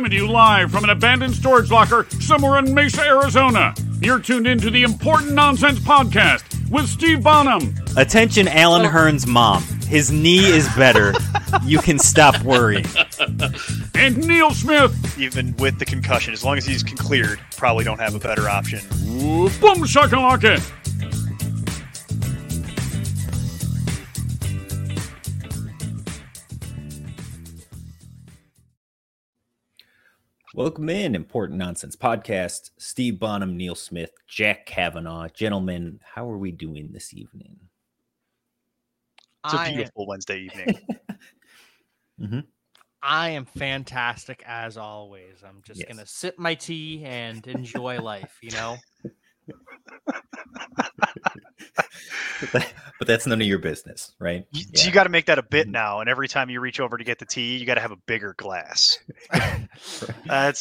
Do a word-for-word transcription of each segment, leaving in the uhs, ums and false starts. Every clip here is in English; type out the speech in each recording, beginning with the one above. coming to you live from an abandoned storage locker somewhere in Mesa, Arizona. You're tuned in to the Important Nonsense Podcast with Steve Bonham. Attention, Alan Hearn's mom. His knee is better. You can stop worrying. And Neil Smith. Even with the concussion, as long as he's cleared, probably don't have a better option. Ooh, boom, shakalaka. Welcome in, Important Nonsense Podcast. Steve Bonham, Neil Smith, Jack Kavanaugh. Gentlemen, how are we doing this evening? It's a beautiful I, Wednesday evening. mm-hmm. I am fantastic as always. I'm just yes. going to sip my tea and enjoy life, you know? but, that, but that's none of your business, right? You, yeah. you got to make that a bit now, and every time you reach over to get the tea, you got to have a bigger glass. That's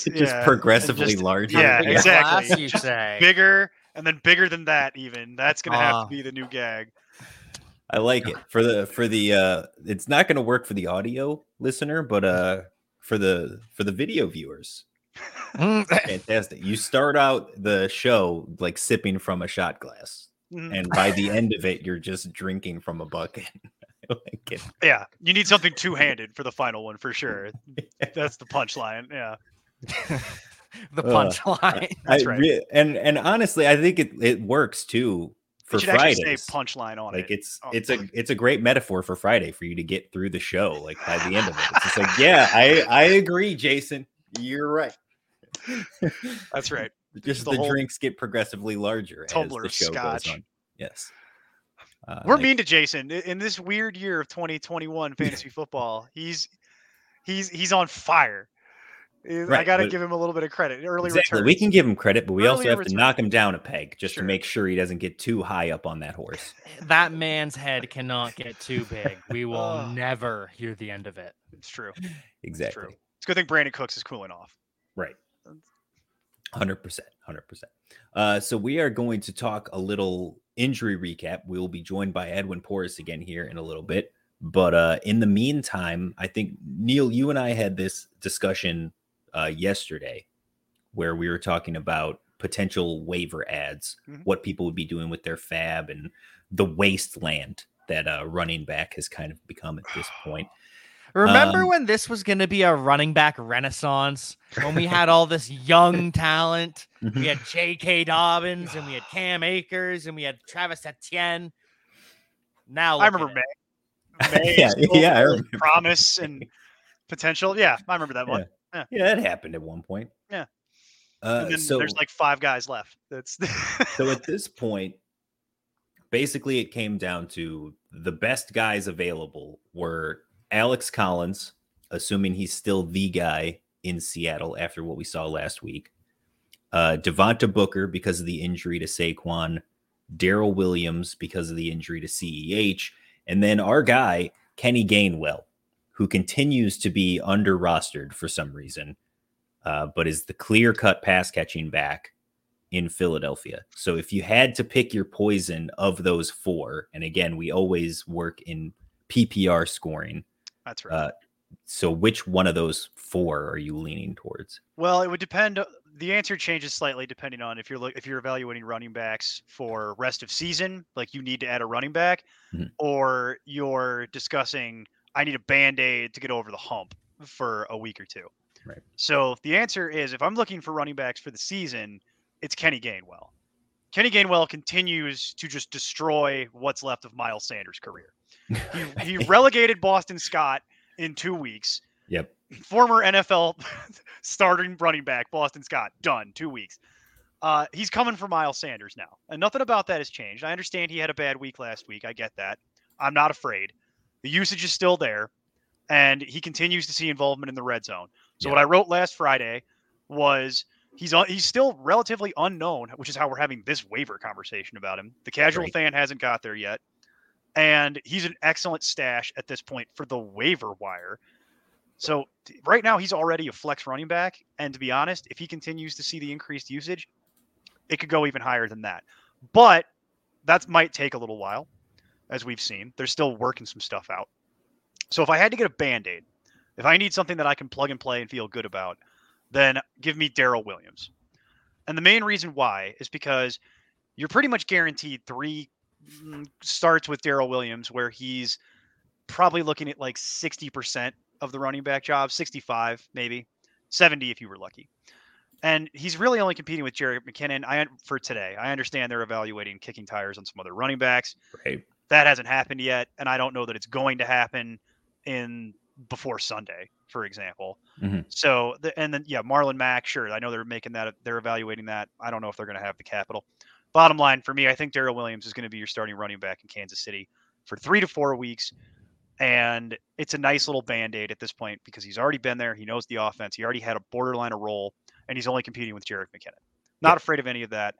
uh, yeah. just progressively just, larger. Yeah, yeah. exactly. Glass, you say. Bigger, and then bigger than that. Even that's going to have uh, to be the new gag. I like it for the for the. Uh, it's not going to work for the audio listener, but uh, for the for the video viewers. Fantastic. You start out the show like sipping from a shot glass, and by the end of it you're just drinking from a bucket. Like yeah, you need something two-handed for the final one for sure. That's the punchline. Yeah. The punchline. Uh, that's right. I, and and honestly I think it, it works too for Fridays. Actually say punchline on like it. It's oh, it's a it's a great metaphor for Friday for you to get through the show like by the end of it. It's just like, yeah, I I agree, Jason. You're right. That's right. Just the, the drinks get progressively larger as the show scotch. goes on. Yes. Uh, We're like, mean to Jason in this weird year of twenty twenty-one fantasy football. He's he's he's on fire. Right, I got to give him a little bit of credit. Early exactly. returns. We can give him credit, but we Early also have returns. to knock him down a peg just sure. to make sure he doesn't get too high up on that horse. That man's head cannot get too big. We will oh. never hear the end of it. It's true. Exactly. It's true. It's a good thing Brandon Cooks is cooling off. Right. one hundred percent. one hundred percent. Uh, so we are going to talk a little injury recap. We'll be joined by Edwin Porras again here in a little bit. But uh, in the meantime, I think, Neil, you and I had this discussion uh, yesterday where we were talking about potential waiver ads, mm-hmm. what people would be doing with their fab and the wasteland that uh, running back has kind of become at this point. Remember um, when this was going to be a running back renaissance, when we had all this young talent? We had J K Dobbins and we had Cam Akers and we had Travis Etienne. Now I remember May. May yeah, yeah, I remember. Promise and potential. Yeah, I remember that one. Yeah, yeah. yeah that happened at one point. Yeah. Uh, and then so, there's like five guys left. That's so at this point, basically it came down to the best guys available were Alex Collins, assuming he's still the guy in Seattle after what we saw last week. Uh, Devonta Booker because of the injury to Saquon. Darrel Williams because of the injury to C E H. And then our guy, Kenny Gainwell, who continues to be under-rostered for some reason, uh, but is the clear-cut pass-catching back in Philadelphia. So if you had to pick your poison of those four, and again, we always work in P P R scoring, That's right. Uh, so which one of those four are you leaning towards? Well, it would depend. The answer changes slightly depending on if you're look, if you're evaluating running backs for rest of season, like you need to add a running back, mm-hmm. or you're discussing, I need a Band-Aid to get over the hump for a week or two. Right. So the answer is, if I'm looking for running backs for the season, it's Kenny Gainwell. Kenny Gainwell continues to just destroy what's left of Miles Sanders' career. He, he relegated Boston Scott in two weeks. Yep. Former N F L starting running back, Boston Scott, done, two weeks. Uh, he's coming for Miles Sanders now, and nothing about that has changed. I understand he had a bad week last week. I get that. I'm not afraid. The usage is still there, and he continues to see involvement in the red zone. So yep. what I wrote last Friday was – He's un- he's still relatively unknown, which is how we're having this waiver conversation about him. The casual Great. fan hasn't got there yet, and he's an excellent stash at this point for the waiver wire. So right now he's already a flex running back, and to be honest, if he continues to see the increased usage, it could go even higher than that. But that might take a little while, as we've seen. They're still working some stuff out. So if I had to get a Band-Aid, if I need something that I can plug and play and feel good about, then give me Darrel Williams. And the main reason why is because you're pretty much guaranteed three starts with Darrel Williams where he's probably looking at like sixty percent of the running back job, sixty-five, maybe seventy if you were lucky. And he's really only competing with Jerry McKinnon I, for today. I understand they're evaluating kicking tires on some other running backs. Right. That hasn't happened yet, and I don't know that it's going to happen in before Sunday, for example. Mm-hmm. So, the, and then, yeah, Marlon Mack, sure. I know they're making that, they're evaluating that. I don't know if they're going to have the capital. Bottom line, for me, I think Darrel Williams is going to be your starting running back in Kansas City for three to four weeks. And it's a nice little Band-Aid at this point because he's already been there. He knows the offense. He already had a borderline of role, and he's only competing with Jerick McKinnon. Not yeah. afraid of any of that.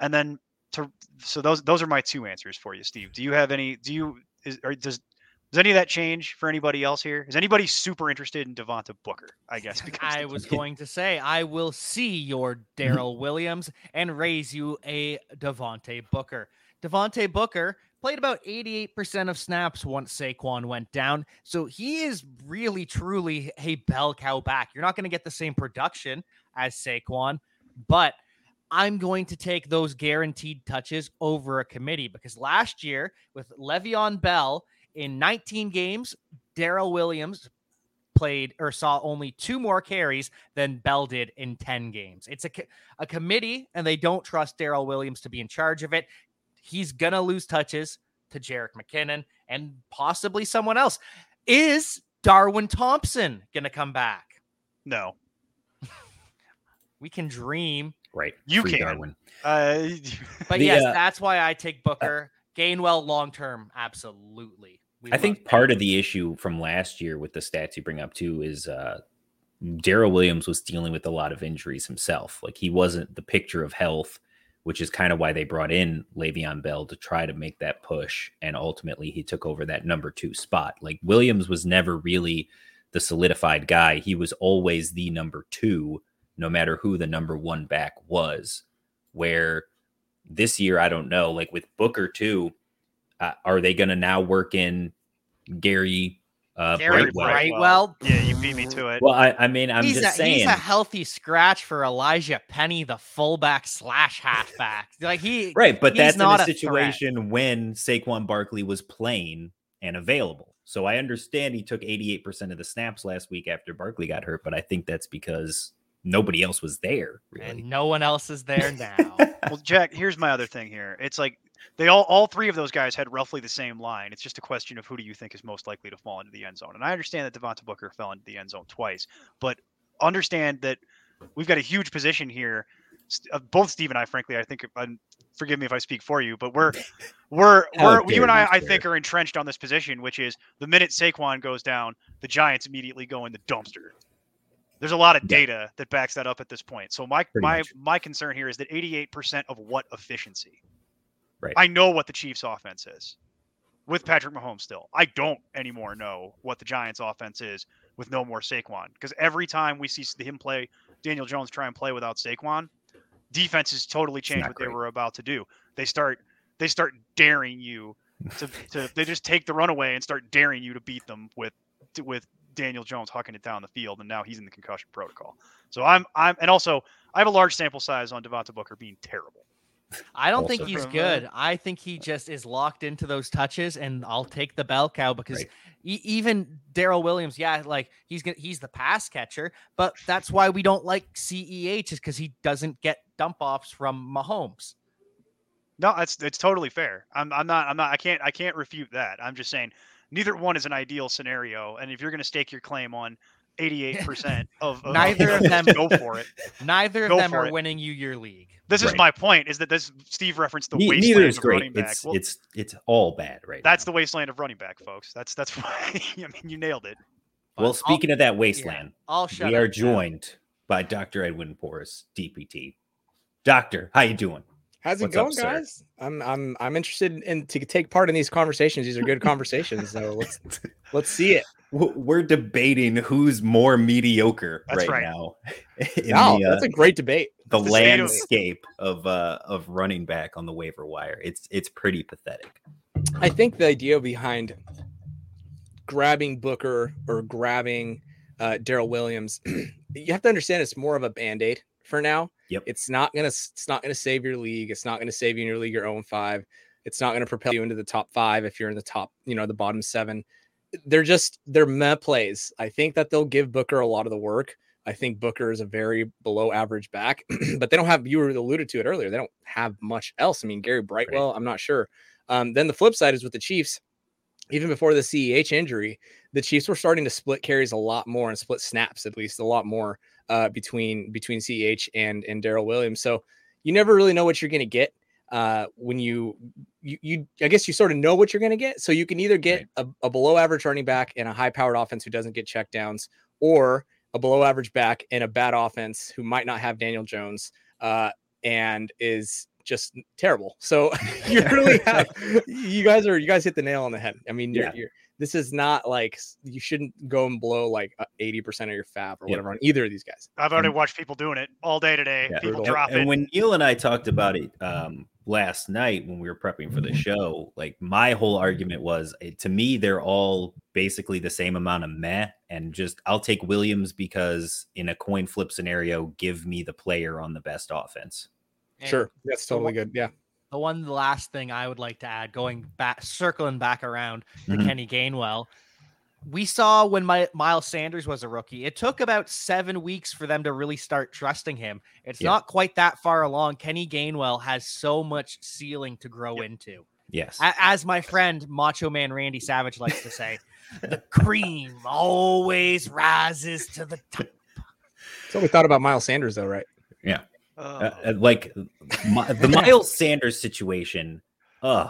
And then to so those those are my two answers for you, Steve. Do you have any? Do you is, or does does any of that change for anybody else here? Is anybody super interested in Devonta Booker? I guess because I was going to say I will see your Darrel Williams and raise you a Devonta Booker. Devonta Booker played about eighty-eight percent of snaps once Saquon went down. So he is really, truly a bell cow back. You're not going to get the same production as Saquon, but I'm going to take those guaranteed touches over a committee because last year with Le'Veon Bell in nineteen games, Darrel Williams played or saw only two more carries than Bell did in ten games. It's a, a committee and they don't trust Darrel Williams to be in charge of it. He's going to lose touches to Jerick McKinnon and possibly someone else. Is Darwin Thompson going to come back? No. We can dream. Right. You Free can. Darwin. Uh, but the, yes, uh, that's why I take Booker. Uh, Gainwell long-term, absolutely. We I think part him. of the issue from last year with the stats you bring up too is uh, Darrel Williams was dealing with a lot of injuries himself. Like he wasn't the picture of health, which is kind of why they brought in Le'Veon Bell to try to make that push. And ultimately he took over that number two spot. Like Williams was never really the solidified guy. He was always the number two, no matter who the number one back was. Where this year, I don't know, like with Booker too, uh, are they going to now work in Gary Uh, Gary Brightwell. Brightwell. Yeah, you beat me to it. Well, I, I mean, I'm he's just a, saying he's a healthy scratch for Elijah Penny, the fullback slash halfback. Like he, right? But that's not in a situation threat. When Saquon Barkley was playing and available. So I understand he took eighty-eight percent of the snaps last week after Barkley got hurt, but I think that's because nobody else was there, really. And no one else is there now. Well, Jack, here's my other thing. Here, it's like. They all, all three of those guys had roughly the same line. It's just a question of who do you think is most likely to fall into the end zone. And I understand that Devonta Booker fell into the end zone twice, but understand that we've got a huge position here. Both Steve and I, frankly, I think, and forgive me if I speak for you, but we're, we're, we're you and I, I think are entrenched on this position, which is the minute Saquon goes down, the Giants immediately go in the dumpster. There's a lot of data that backs that up at this point. So my, Pretty my, much. my concern here is that eighty-eight percent of what efficiency? Right. I know what the Chiefs offense is with Patrick Mahomes still. I don't anymore know what the Giants offense is with no more Saquon. Because every time we see him play, Daniel Jones try and play without Saquon, defenses totally change what great. they were about to do. They start they start daring you to, to they just take the runaway and start daring you to beat them with with Daniel Jones hucking it down the field, and now he's in the concussion protocol. So I'm I'm and also I have a large sample size on Devonta Booker being terrible. I don't also think he's good. I think he just is locked into those touches, and I'll take the bell cow because right. e- even Darrel Williams, yeah, like he's gonna, he's the pass catcher, but that's why we don't like C E H is because he doesn't get dump offs from Mahomes. No, that's it's totally fair. I'm I'm not I'm not I can't I can't refute that. I'm just saying neither one is an ideal scenario, and if you're gonna stake your claim on eighty-eight percent of, of neither of them go for it. Neither go of them are it. winning you your league. This right. is my point is that this Steve referenced the ne- wasteland is of great. running back. It's, well, it's, it's all bad right That's now. the wasteland of running back, folks. That's, that's why I mean, you nailed it. Well, well speaking I'll, of that wasteland, yeah, shut we up, are joined yeah. by Doctor Edwin Porras, D P T. Doctor, how you doing? How's it What's going, up, guys? Sir? I'm I'm I'm interested in to take part in these conversations. These are good conversations, so let's let's see it. We're debating who's more mediocre right, right now. Wow, the, that's uh, a great debate. The, the landscape of uh, of running back on the waiver wire. It's it's pretty pathetic. I think the idea behind grabbing Booker or grabbing uh, Darrel Williams you have to understand it's more of a Band-Aid for now. Yep. It's not going to, it's not going to save your league. It's not going to save you in your league, your own five. It's not going to propel you into the top five. If you're in the top, you know, the bottom seven, they're just, they're meh plays. I think that they'll give Booker a lot of the work. I think Booker is a very below average back, but they don't have, you alluded to it earlier, they don't have much else. I mean, Gary Brightwell, right. I'm not sure. Um, then the flip side is with the Chiefs. Even before the C E H injury, the Chiefs were starting to split carries a lot more and split snaps, at least a lot more uh, between between C E H and and Darrel Williams. So you never really know what you're going to get uh, when you, you you I guess you sort of know what you're going to get. So you can either get right. a, a below average running back and a high powered offense who doesn't get checkdowns, or a below average back and a bad offense who might not have Daniel Jones uh, and is just terrible. So you really have, you guys are, you guys hit the nail on the head. I mean, you're, yeah. you're, this is not like, you shouldn't go and blow like eighty percent of your fab or yeah. whatever on either of these guys. I've already and, watched people doing it all day today. Yeah, people drop and, it. And when Neil and I talked about it um, last night, when we were prepping for the show, like my whole argument was it, to me, they're all basically the same amount of meh, and just, I'll take Williams because in a coin flip scenario, give me the player on the best offense. And sure. That's totally one, good. Yeah. The one last thing I would like to add, going back, circling back around to mm-hmm. Kenny Gainwell. We saw when my, Miles Sanders was a rookie, it took about seven weeks for them to really start trusting him. It's yeah. not quite that far along. Kenny Gainwell has so much ceiling to grow yep. into. Yes. A- as my friend Macho Man Randy Savage likes to say, the cream always rises to the top. That's what we thought about Miles Sanders though, right? Yeah. Uh, like my, the Miles Sanders situation, uh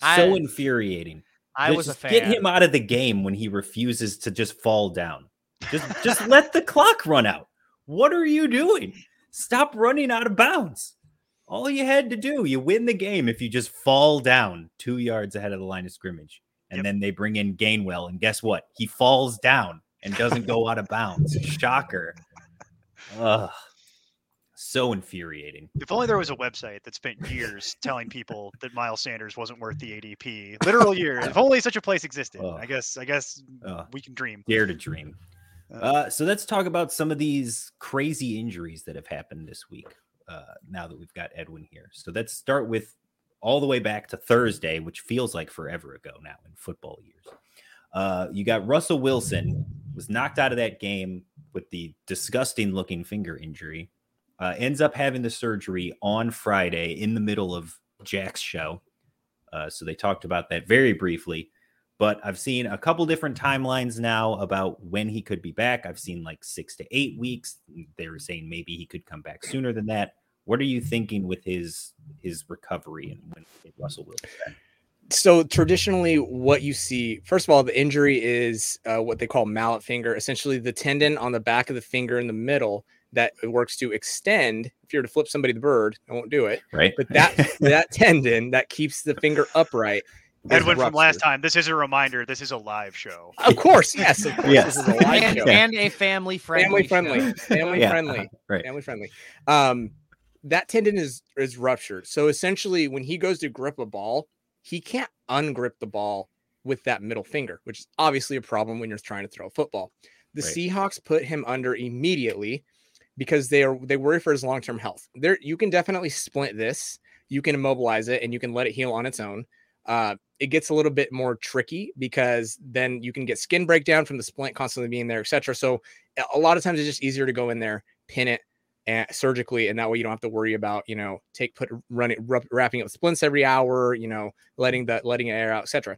so I, infuriating. I just was a fan. Get him out of the game when he refuses to just fall down. Just just let the clock run out. What are you doing? Stop running out of bounds. All you had to do, you win the game if you just fall down two yards ahead of the line of scrimmage, and yep. then they bring in Gainwell, and guess what? He falls down and doesn't go out of bounds. Shocker. Ugh. So infuriating. If only there was a website that spent years telling people that Miles Sanders wasn't worth the A D P. Literal years. If only such a place existed. Oh. I guess I guess oh. we can dream. Dare to dream. Uh, uh, so let's talk about some of these crazy injuries that have happened this week, uh, now that we've got Edwin here. So let's start with all the way back to Thursday, which feels like forever ago now in football years. Uh, you got Russell Wilson was knocked out of that game with the disgusting looking finger injury. Uh, ends up having the surgery on Friday in the middle of Jack's show. Uh, so they talked about that very briefly. But I've seen a couple different timelines now about when he could be back. I've seen like six to eight weeks. They were saying maybe he could come back sooner than that. What are you thinking with his his recovery and when Russell will be back? So traditionally what you see, first of all, the injury is uh, what they call mallet finger, essentially the tendon on the back of the finger in the middle that it works to extend. If you were to flip somebody the bird, I won't do it. Right. But that that tendon that keeps the finger upright. Edwin, from last time, this is a reminder. This is a live show. Of course, yes. Of course, yes. This is a live and, show. And a family-friendly Family-friendly. Family-friendly. Family yeah. friendly. Right. Family-friendly. Um, that tendon is, is ruptured. So essentially, when he goes to grip a ball, he can't ungrip the ball with that middle finger, which is obviously a problem when you're trying to throw a football. The right. Seahawks put him under immediately, because they are they worry for his long-term health. There, you can definitely splint this. You can immobilize it, and you can let it heal on its own. Uh, it gets a little bit more tricky because then you can get skin breakdown from the splint constantly being there, et cetera. So a lot of times it's just easier to go in there, pin it and, surgically, and that way you don't have to worry about, you know, take put run it, wrapping up splints every hour, you know, letting the letting it air out, et cetera.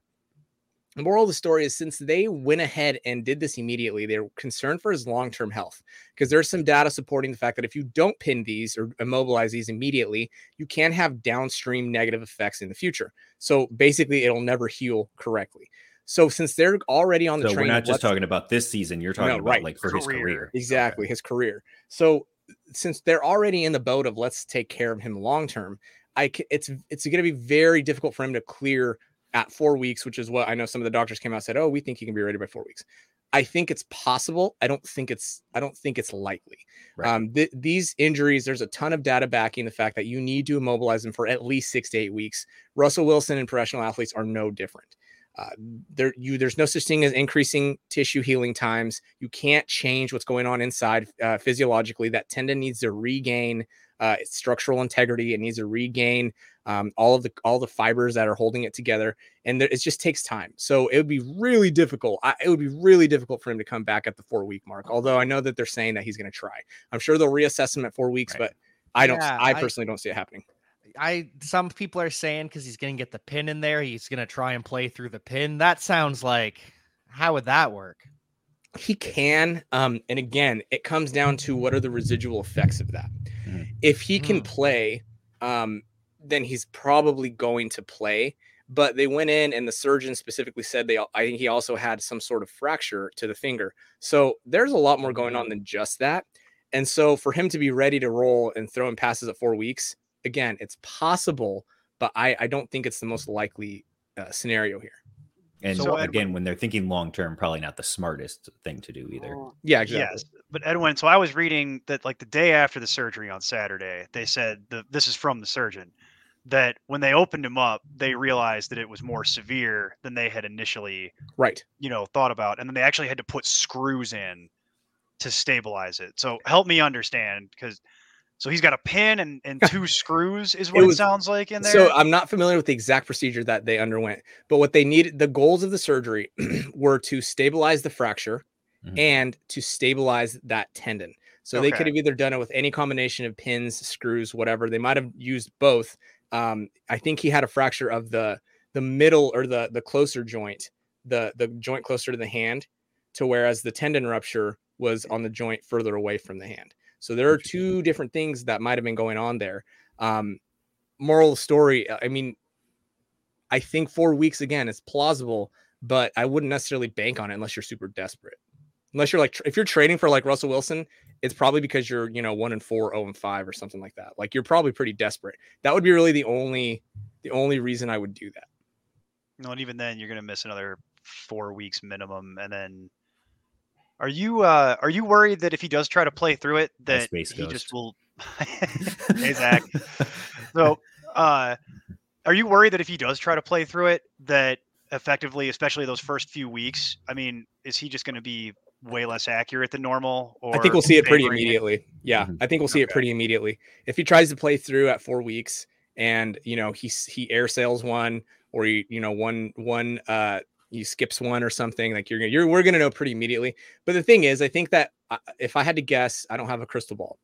The moral of the story is since they went ahead and did this immediately, they're concerned for his long-term health because there's some data supporting the fact that if you don't pin these or immobilize these immediately, you can have downstream negative effects in the future. So basically, it'll never heal correctly. So since they're already on the so train, we're not just talking about this season. You're talking no, about right. like for career. his career. Exactly. Okay. His career. So since they're already in the boat of let's take care of him long-term, I it's it's going to be very difficult for him to clear at four weeks, which is what I know some of the doctors came out and said, oh, we think he can be ready by four weeks. I think it's possible. I don't think it's, I don't think it's likely. Right. Um, th- these injuries, there's a ton of data backing the fact that you need to immobilize them for at least six to eight weeks. Russell Wilson and professional athletes are no different. Uh, there, you, there's no such thing as increasing tissue healing times. You can't change what's going on inside uh, physiologically. That tendon needs to regain uh, its structural integrity. It needs to regain um, all of the all the fibers that are holding it together, and there, it just takes time. So it would be really difficult. I, it would be really difficult for him to come back at the four week mark. Although I know that they're saying that he's going to try. I'm sure they'll reassess him at four weeks, right. but I don't. Yeah, I personally I, don't see it happening. I some people are saying because he's going to get the pin in there, he's going to try and play through the pin. That sounds like, how would that work? He can. Um, and again, it comes down to what are the residual effects of that. Mm. If he can mm. play, um, then he's probably going to play. But they went in and the surgeon specifically said they. I think he also had some sort of fracture to the finger. So there's a lot more going on than just that. And so for him to be ready to roll and throw in passes at four weeks. Again, it's possible, but I, I don't think it's the most likely uh, scenario here. And so again, Edwin, when they're thinking long-term, probably not the smartest thing to do either. Yeah, exactly. Yes, but Edwin, so I was reading that like the day after the surgery on Saturday, they said, the, this is from the surgeon, that when they opened him up, they realized that it was more severe than they had initially right. you know, thought about. And then they actually had to put screws in to stabilize it. So help me understand, because... So he's got a pin and, and two screws is what it, was, it sounds like in there. So I'm not familiar with the exact procedure that they underwent, but what they needed, the goals of the surgery were to stabilize the fracture mm-hmm. and to stabilize that tendon. So okay. they could have either done it with any combination of pins, screws, whatever. They might've used both. Um, I think he had a fracture of the, the middle or the, the closer joint, the, the joint closer to the hand to whereas the tendon rupture was on the joint further away from the hand. So there are two different things that might have been going on there. Um, moral story, I mean, I think four weeks, again, it's plausible, but I wouldn't necessarily bank on it unless you're super desperate. Unless you're like, tr- if you're trading for like Russell Wilson, it's probably because you're, you know, one and four, oh and five or something like that. Like you're probably pretty desperate. That would be really the only, the only reason I would do that. No, and even then you're going to miss another four weeks minimum. And then Are you uh, are you worried that if he does try to play through it, that he ghost. just will? Hey, Zach. So, uh, are you worried that if he does try to play through it, that effectively, especially those first few weeks, I mean, is he just going to be way less accurate than normal? Or I think we'll see it pretty immediately. It? Yeah, mm-hmm. I think we'll see okay. it pretty immediately. If he tries to play through at four weeks, and you know he he air sails one, or he you know one one. Uh, He skips one or something like you're gonna, you're, we're going to know pretty immediately. But the thing is, I think that I, if I had to guess, I don't have a crystal ball.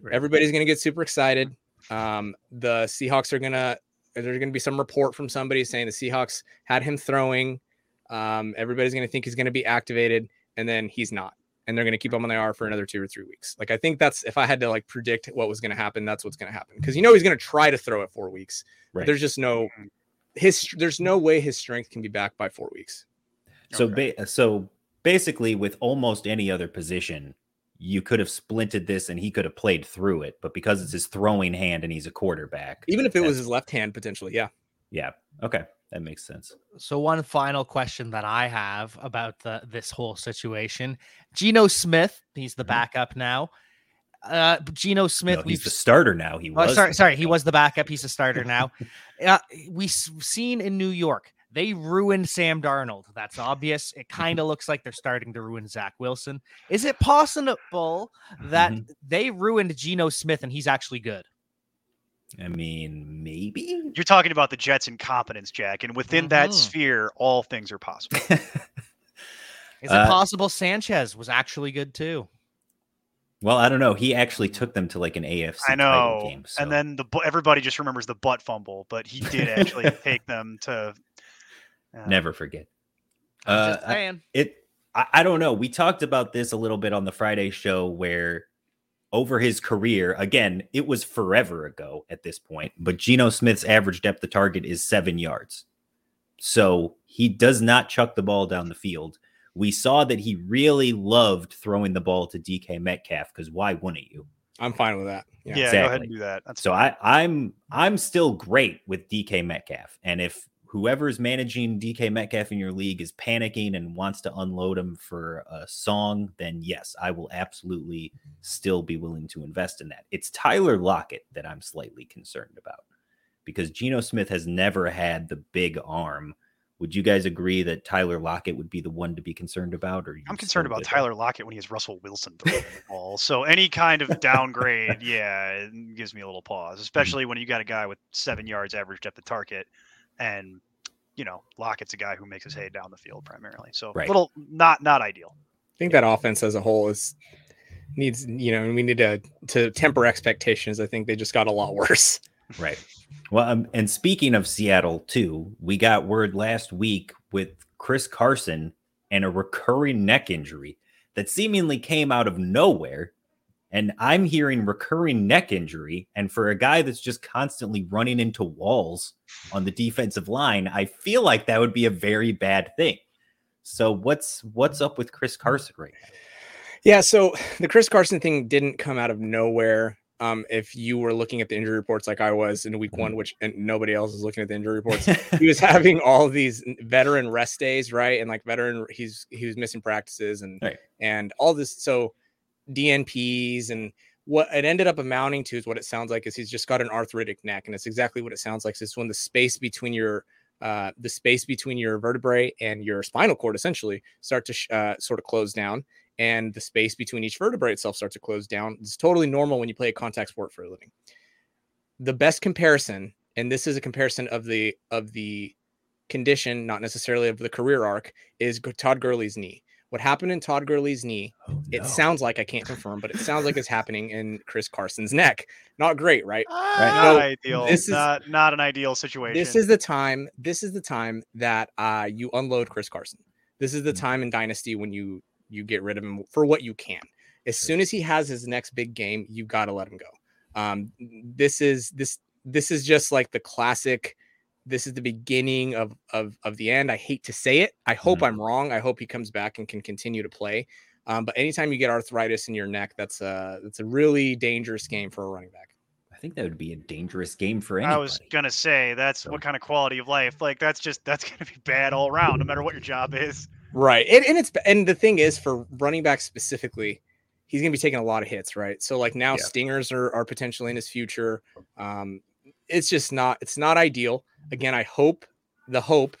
Right. Everybody's going to get super excited. Um, the Seahawks are going to, there's going to be some report from somebody saying the Seahawks had him throwing. Um, everybody's going to think he's going to be activated and then he's not. And they're going to keep him on the I R for another two or three weeks. Like, I think that's, if I had to like predict what was going to happen, that's what's going to happen. Cause you know, he's going to try to throw it four weeks, right. but there's just no, His there's no way his strength can be back by four weeks. So okay. ba- so basically, with almost any other position, you could have splinted this and he could have played through it. But because it's his throwing hand and he's a quarterback, even if it was his left hand, potentially, yeah, yeah, okay, that makes sense. So one final question that I have about the this whole situation: Geno Smith, he's the mm-hmm. backup now. Uh, Geno Smith, no, he's the starter now. He was oh, sorry, sorry, he was the backup. He's the starter now. uh, we've seen in New York, they ruined Sam Darnold. That's obvious. It kind of looks like they're starting to ruin Zach Wilson. Is it possible that mm-hmm. they ruined Geno Smith and he's actually good? I mean, maybe you're talking about the Jets' incompetence, Jack, and within mm-hmm. that sphere, all things are possible. Is it uh, possible Sanchez was actually good too? Well, I don't know. He actually took them to like an A F C I know. Title game. So. And then the everybody just remembers the butt fumble, but he did actually take them to. Uh, Never forget. Uh, just I, it. I, I don't know. We talked about this a little bit on the Friday show where over his career, again, it was forever ago at this point, but Geno Smith's average depth of target is seven yards. So he does not chuck the ball down the field. We saw that he really loved throwing the ball to D K Metcalf because why wouldn't you? I'm fine with that. Yeah, yeah exactly. Go ahead and do that. That's so I, I'm I'm still great with D K Metcalf. And if whoever's managing D K Metcalf in your league is panicking and wants to unload him for a song, then yes, I will absolutely still be willing to invest in that. It's Tyler Lockett that I'm slightly concerned about because Geno Smith has never had the big arm Would you guys agree that Tyler Lockett would be the one to be concerned about? Or I'm concerned about Tyler Lockett when he has Russell Wilson throwing the ball. So any kind of downgrade, yeah, it gives me a little pause, especially when you got a guy with seven yards average depth of target, and you know Lockett's a guy who makes his hay down the field primarily. So right. little not not ideal. I think yeah. that offense as a whole is needs you know we need to to temper expectations. I think they just got a lot worse. Right. Well, um, and speaking of Seattle, too, we got word last week with Chris Carson and a recurring neck injury that seemingly came out of nowhere. And I'm hearing recurring neck injury. And for a guy that's just constantly running into walls on the defensive line, I feel like that would be a very bad thing. So what's what's up with Chris Carson right now? Yeah, so the Chris Carson thing didn't come out of nowhere. Um, if you were looking at the injury reports like I was in week one, which and nobody else is looking at the injury reports, he was having all these veteran rest days, right? And like veteran, he's he was missing practices and right. and all this. So D N Ps and what it ended up amounting to is what it sounds like is he's just got an arthritic neck, and it's exactly what it sounds like. So it's when the space between your uh, the space between your vertebrae and your spinal cord essentially start to sh- uh, sort of close down. And the space between each vertebrae itself starts to close down. It's totally normal when you play a contact sport for a living. The best comparison, and this is a comparison of the of the condition, not necessarily of the career arc, is Todd Gurley's knee. What happened in Todd Gurley's knee, oh, no. it sounds like, I can't confirm, but it sounds like it's happening in Chris Carson's neck. Not great, right? Uh, right. Not so ideal. This is, not, not an ideal situation. This is the time, this is the time that uh, you unload Chris Carson. This is the time in Dynasty when you you get rid of him for what you can. As soon as he has his next big game, you got to let him go. Um, this is, this, this is just like the classic. This is the beginning of, of, of the end. I hate to say it. I hope mm. I'm wrong. I hope he comes back and can continue to play. Um, but anytime you get arthritis in your neck, that's a, that's a really dangerous game for a running back. I think that would be a dangerous game for anybody. I was gonna say that's so. What kind of quality of life? Like that's just that's gonna be bad all around, no matter what your job is. Right, and, and it's and the thing is for running back specifically, he's gonna be taking a lot of hits, right? So like now yeah. stingers are are potentially in his future. Um, it's just not it's not ideal. Again, I hope the hope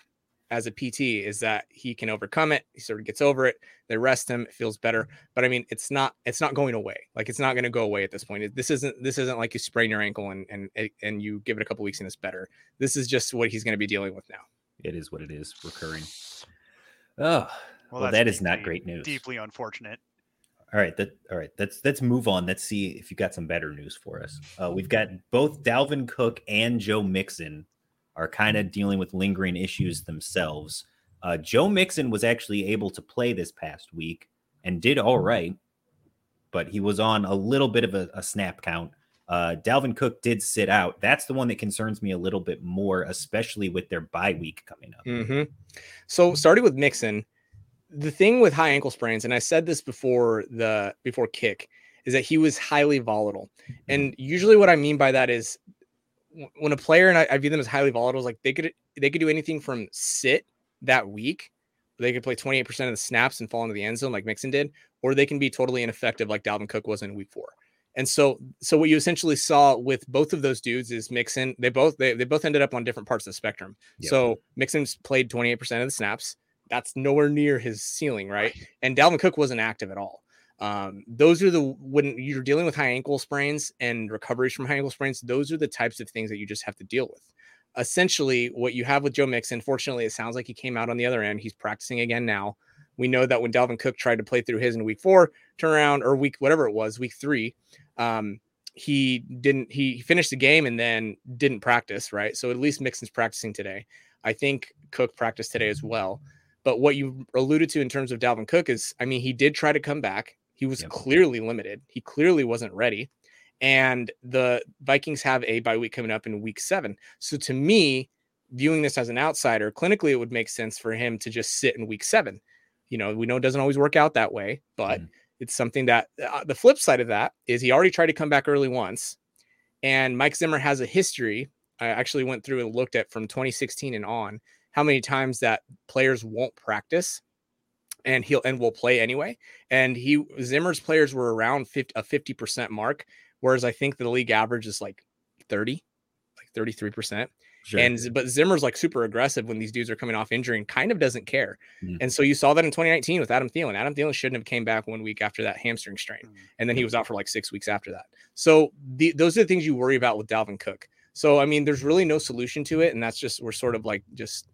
as a P T is that he can overcome it. He sort of gets over it. They rest him. It feels better. But I mean, it's not, it's not going away. Like it's not going to go away at this point. This isn't, this isn't like you sprain your ankle and, and, and you give it a couple weeks and it's better. This is just what he's going to be dealing with now. It is what it is, recurring. Oh, well, well that is deeply, not great news. Deeply unfortunate. All right. That, all right. Let's, let's move on. Let's see if you got some better news for us. Uh, we've got both Dalvin Cook and Joe Mixon are kind of dealing with lingering issues themselves. Uh, Joe Mixon was actually able to play this past week and did all right, but he was on a little bit of a, a snap count. Uh, Dalvin Cook did sit out. That's the one that concerns me a little bit more, especially with their bye week coming up. Mm-hmm. So starting with Mixon, the thing with high ankle sprains, and I said this before the before kick, is that he was highly volatile. And usually what I mean by that is when a player, and I, I view them as highly volatile, like they could they could do anything from sit that week, they could play twenty-eight percent of the snaps and fall into the end zone like Mixon did, or they can be totally ineffective like Dalvin Cook was in week four. And so, so what you essentially saw with both of those dudes is Mixon, they both, they, they both ended up on different parts of the spectrum. Yep. So Mixon's played twenty-eight percent of the snaps. That's nowhere near his ceiling. Right. And Dalvin Cook wasn't active at all. Um, those are the, when you're dealing with high ankle sprains and recoveries from high ankle sprains, those are the types of things that you just have to deal with. Essentially what you have with Joe Mixon, fortunately, it sounds like he came out on the other end. He's practicing again now. We know that when Dalvin Cook tried to play through his in week four turnaround or week, whatever it was, week three, um, he didn't, he finished the game and then didn't practice. Right. So at least Mixon's practicing today. I think Cook practiced today as well. But what you alluded to in terms of Dalvin Cook is, I mean, he did try to come back. He was yep. clearly limited. He clearly wasn't ready. And the Vikings have a bye week coming up in week seven. So to me, viewing this as an outsider, clinically, it would make sense for him to just sit in week seven. You know, we know it doesn't always work out that way, but mm. it's something that uh, the flip side of that is he already tried to come back early once. And Mike Zimmer has a history. I actually went through and looked at from twenty sixteen and on how many times that players won't practice and he'll and will play anyway. And he Zimmer's players were around fifty, a fifty percent mark. Whereas I think the league average is like thirty, like thirty-three percent. Sure. And but Zimmer's like super aggressive when these dudes are coming off injury and kind of doesn't care. Mm-hmm. And so you saw that in twenty nineteen with Adam Thielen. Adam Thielen shouldn't have came back one week after that hamstring strain. And then he was out for like six weeks after that. So the, those are the things you worry about with Dalvin Cook. So, I mean, there's really no solution to it. And that's just, we're sort of like just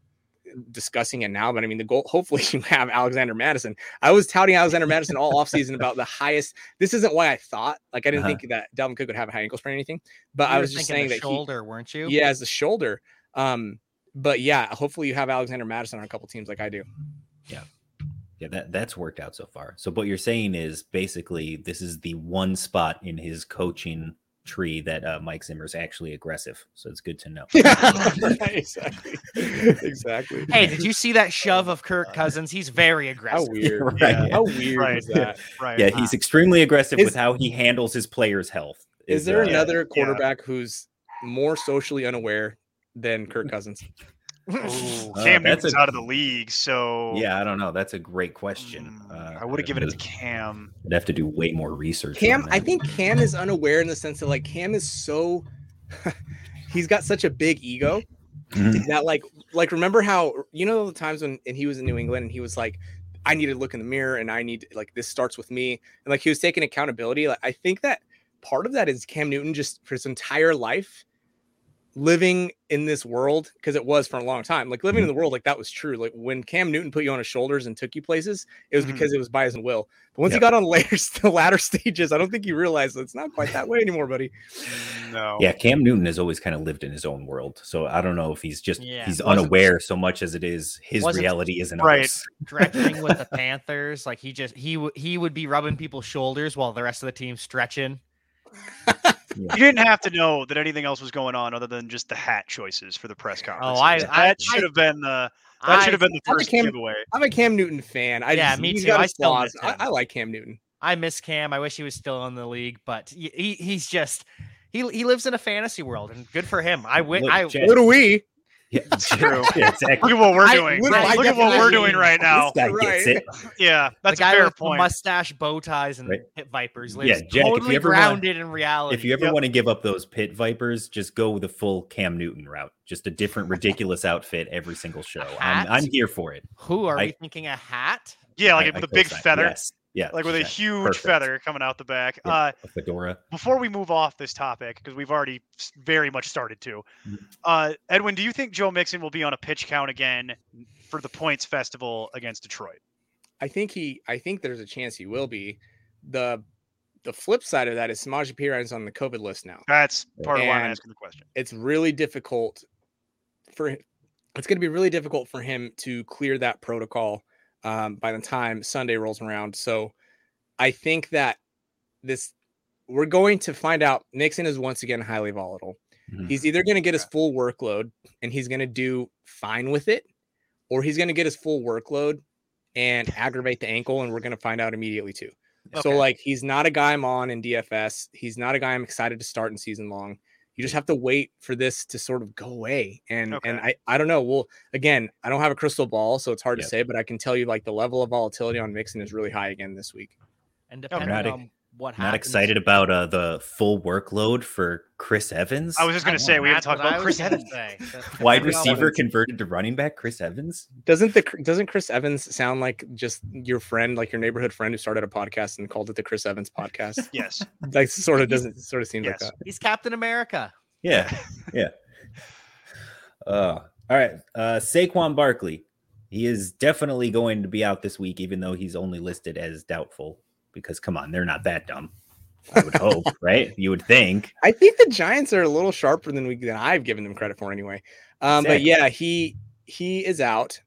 discussing it now. But I mean, the goal, hopefully you have Alexander Madison. I was touting Alexander Madison all offseason about the highest. This isn't why I thought, like, I didn't uh-huh. think that Dalvin Cook would have a high ankle sprain or anything, but you I was just saying that shoulder, he, weren't you? Yeah, as the shoulder. Um, but yeah, hopefully you have Alexander Madison on a couple teams like I do. Yeah. Yeah. That that's worked out so far. So what you're saying is basically this is the one spot in his coaching tree that uh, Mike Zimmer is actually aggressive, so it's good to know. Yeah, exactly. Exactly. Hey, did you see that shove of Kirk Cousins? He's very aggressive. How weird! Right. Yeah. Yeah. How weird right. is that? Right. Yeah, he's extremely aggressive is, with how he handles his players' health. Is, is there uh, another quarterback yeah. who's more socially unaware than Kirk Cousins? Ooh, Cam uh, Newton's a, out of the league, so yeah, I don't know. That's a great question. Uh, I would have given it to Cam. I'd have to do way more research. Cam, I think Cam is unaware in the sense that like Cam is so he's got such a big ego mm-hmm. that like like remember how you know the times when and he was in New England and he was like, I need to look in the mirror and I need like this starts with me and like he was taking accountability. Like I think that part of that is Cam Newton just for his entire life. Living in this world, because it was for a long time, like living in the world, like that was true. Like when Cam Newton put you on his shoulders and took you places, it was because it was by his will. But once yep. he got on layers, the latter stages, I don't think he realized that it's not quite that way anymore, buddy. No. Yeah, Cam Newton has always kind of lived in his own world, so I don't know if he's just yeah. he's wasn't, unaware so much as it is his reality isn't right. Ours. Directing with the Panthers, like he just he w- he would be rubbing people's shoulders while the rest of the team's stretching. Yeah. You didn't have to know that anything else was going on other than just the hat choices for the press conference. Oh, I, that I, should have been the that I, should have been the first Cam, giveaway. I'm a Cam Newton fan. I yeah, just, me too. I still I, I like Cam Newton. I miss Cam. I wish he was still in the league, but he, he he's just he he lives in a fantasy world, and good for him. I win. I Jen, what do we? Yeah, true. Yeah, exactly. Look at what we're doing. I, right, look at what we're doing right now. This guy right. gets it. Yeah, that's the guy a fair with point. Mustache, bow ties, and right. pit vipers. Lives yeah, Jack, totally if you grounded want, in reality. If you ever yep. want to give up those pit vipers, just go the full Cam Newton route. Just a different ridiculous outfit every single show. I'm, I'm here for it. Who are I, we thinking? A hat? Yeah, like I, with I the big sign. Feather. Yes. Yeah, like with a huge perfect. Feather coming out the back. Yeah, uh, a fedora. Before we move off this topic, because we've already very much started to, uh, Edwin, do you think Joe Mixon will be on a pitch count again for the points festival against Detroit? I think he. I think there's a chance he will be. the The flip side of that is Samaje Perine on the COVID list now. That's part and of why I'm asking the question. It's really difficult for. It's going to be really difficult for him to clear that protocol. Um, by the time Sunday rolls around. So I think that this, we're going to find out Mixon is once again, highly volatile. Mm-hmm. He's either going to get his full workload and he's going to do fine with it, or he's going to get his full workload and aggravate the ankle. And we're going to find out immediately too. Okay. So like, he's not a guy I'm on in D F S. He's not a guy I'm excited to start in season long. You just have to wait for this to sort of go away. And okay. and I, I don't know. Well, again, I don't have a crystal ball, so it's hard yep. to say, but I can tell you like the level of volatility on Mixon is really high again this week. And depending not, on what happens. Not excited about uh, the full workload for Chris Evans. I was just going to say, we haven't talked about Chris Evans. Wide receiver converted to running back, Chris Evans. Doesn't the doesn't Chris Evans sound like just your friend, like your neighborhood friend who started a podcast and called it the Chris Evans podcast? Yes. Like sort of doesn't sort of seem yes. like that. He's Captain America. Yeah. Yeah. uh, all right. Uh, Saquon Barkley. He is definitely going to be out this week, even though he's only listed as doubtful because come on, they're not that dumb. I would hope, right? You would think. I think the Giants are a little sharper than we than I've given them credit for anyway. Um, exactly. But yeah, he he is out.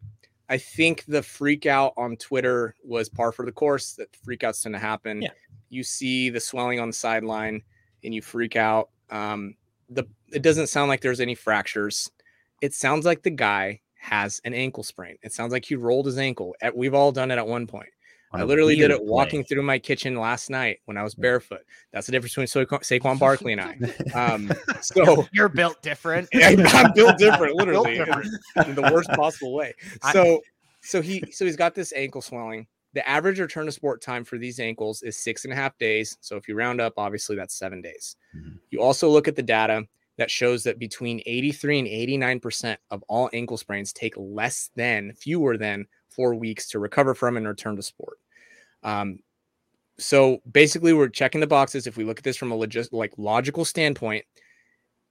I think the freak out on Twitter was par for the course. That freakouts tend to happen. Yeah. You see the swelling on the sideline, and you freak out. Um, the it doesn't sound like there's any fractures. It sounds like the guy has an ankle sprain. It sounds like he rolled his ankle. We've all done it at one point. I literally did it walking play. Through my kitchen last night when I was barefoot. That's the difference between Sa- Saquon Barkley and I. Um, so you're built different. I'm built different, literally built different. In, in the worst possible way. So, so he, so he's got this ankle swelling. The average return to sport time for these ankles is six and a half days. So if you round up, obviously that's seven days. Mm-hmm. You also look at the data. that shows that between eighty-three and eighty-nine percent of all ankle sprains take less than, fewer than four weeks to recover from and return to sport. Um, so basically we're checking the boxes. If we look at this from a logis- like logical standpoint,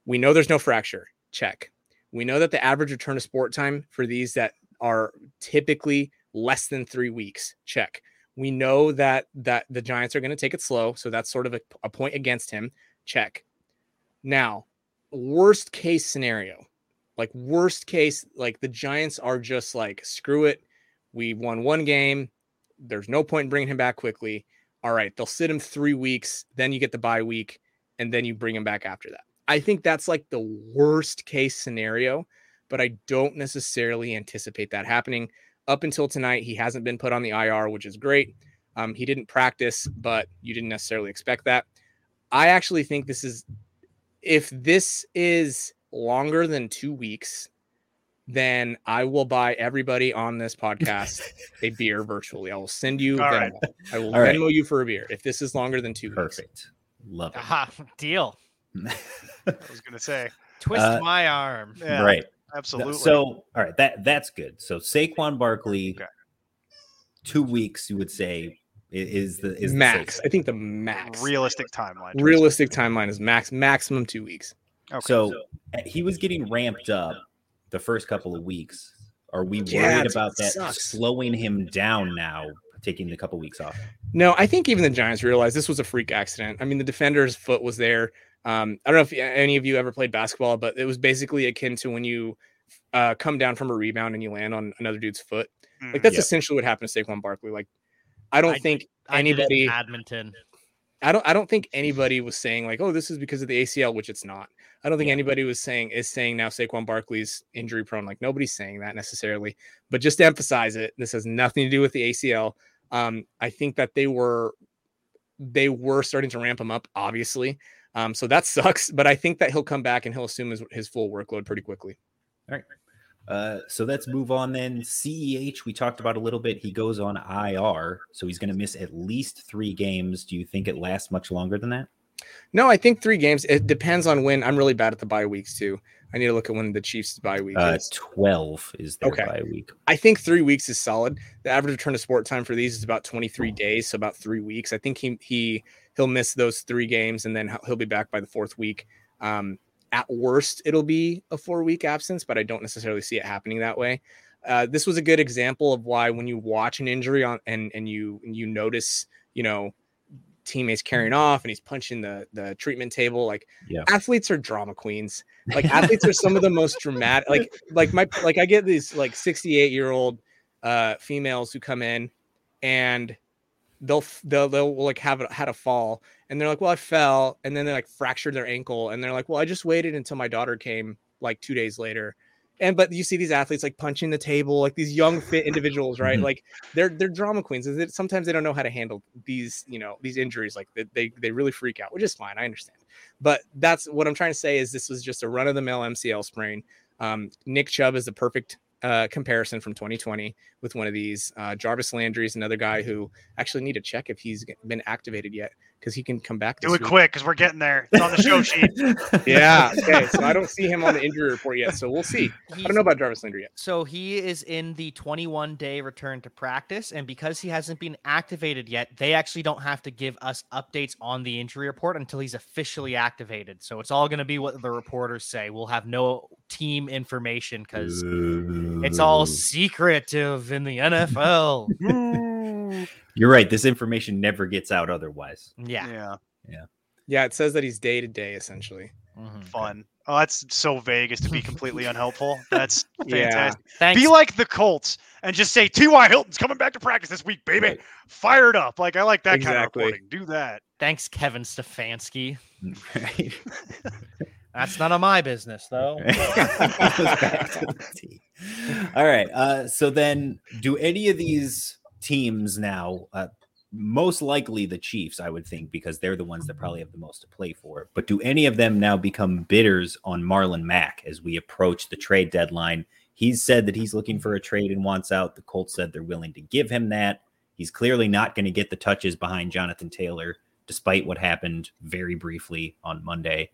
we know there's no fracture. Check. We know that the average return to sport time for these that are typically less than three weeks. Check. We know that, that the Giants are going to take it slow. So that's sort of a, a point against him. Check. Now, worst case scenario, like worst case, like the Giants are just like, screw it. We won one game. There's no point in bringing him back quickly. All right. They'll sit him three weeks. Then you get the bye week and then you bring him back after that. I think that's like the worst case scenario, but I don't necessarily anticipate that happening. Up until tonight, he hasn't been put on the I R, which is great. Um, he didn't practice, but you didn't necessarily expect that. I actually think this is, if this is longer than two weeks, then I will buy everybody on this podcast a beer virtually. I will send you. All right. I will All Venmo right. you for a beer if this is longer than two Perfect. Weeks. Perfect. Love it. Aha, deal. I was going to say. Twist uh, my arm. Yeah. Right. Absolutely. So, all right, that that's good. So Saquon Barkley, okay. two weeks, you would say, is the is max. The I think the max realistic timeline. Realistic timeline is max maximum two weeks. Okay. So, so he was getting ramped up the first couple of weeks. Are we worried yeah, about that sucks. slowing him down now, taking a couple weeks off? No, I think even the Giants realized this was a freak accident. I mean, the defender's foot was there. Um, I don't know if any of you ever played basketball, but it was basically akin to when you uh, come down from a rebound and you land on another dude's foot. Mm, like that's yep. essentially what happened to Saquon Barkley. Like, I don't I, think I anybody Edmonton. I don't. I don't think anybody was saying like, "Oh, this is because of the A C L," which it's not. I don't think yeah. anybody was saying is saying now Saquon Barkley's injury prone. Like nobody's saying that necessarily. But just to emphasize it, this has nothing to do with the A C L. Um, I think that they were they were starting to ramp him up, obviously. Um, so that sucks, but I think that he'll come back and he'll assume his, his full workload pretty quickly. All right. Uh, so let's move on then. C E H, we talked about a little bit. He goes on I R, so he's going to miss at least three games. Do you think it lasts much longer than that? No, I think three games. It depends on when. I'm really bad at the bye weeks too. I need to look at when the Chiefs' bye week uh, is. twelve is their okay. bye week. I think three weeks is solid. The average return to sport time for these is about twenty-three oh. days, so about three weeks. I think he he he'll miss those three games, and then he'll be back by the fourth week. Um, at worst, it'll be a four-week absence, but I don't necessarily see it happening that way. Uh, this was a good example of why when you watch an injury on and and you you notice, you know, teammates carrying off and he's punching the the treatment table, like yeah. athletes are drama queens. Like athletes are some of the most dramatic, like like my like I get these like sixty-eight year old uh females who come in and they'll they'll, they'll like have a, had a fall and they're like, well, I fell, and then they like fractured their ankle and they're like, well, I just waited until my daughter came like two days later. And but you see these athletes like punching the table, like these young fit individuals, right? Mm-hmm. Like they're they're drama queens. Sometimes they don't know how to handle these, you know, these injuries. Like they, they they really freak out, which is fine. I understand. But that's what I'm trying to say is this was just a run of the mill M C L sprain. Um, Nick Chubb is the perfect uh, comparison from twenty twenty with one of these. Uh, Jarvis Landry is another guy who actually need to check if he's been activated yet, because he can come back. Do it week. quick, because we're getting there. It's on the show sheet. Yeah. Okay. So I don't see him on the injury report yet. So we'll see. He's, I don't know about Jarvis Landry yet. So he is in the twenty-one day return to practice. And because he hasn't been activated yet, they actually don't have to give us updates on the injury report until he's officially activated. So it's all going to be what the reporters say. We'll have no team information because it's all secretive in the N F L. You're right. This information never gets out otherwise. Yeah. Yeah. Yeah. Yeah. It says that he's day to day, essentially. Mm-hmm. Fun. Oh, that's so vague as to be completely unhelpful. That's fantastic. Yeah. Thanks. Be like the Colts and just say T Y Hilton's coming back to practice this week, baby. Right. Fired up. Like, I like that exactly. kind of reporting. Do that. Thanks, Kevin Stefanski. Right. That's none of my business, though. All right. Uh, so then do any of these teams now, uh, most likely the Chiefs, I would think, because they're the ones that probably have the most to play for. But do any of them now become bidders on Marlon Mack as we approach the trade deadline? He's said that he's looking for a trade and wants out. The Colts said they're willing to give him that. He's clearly not going to get the touches behind Jonathan Taylor, despite what happened very briefly on Monday.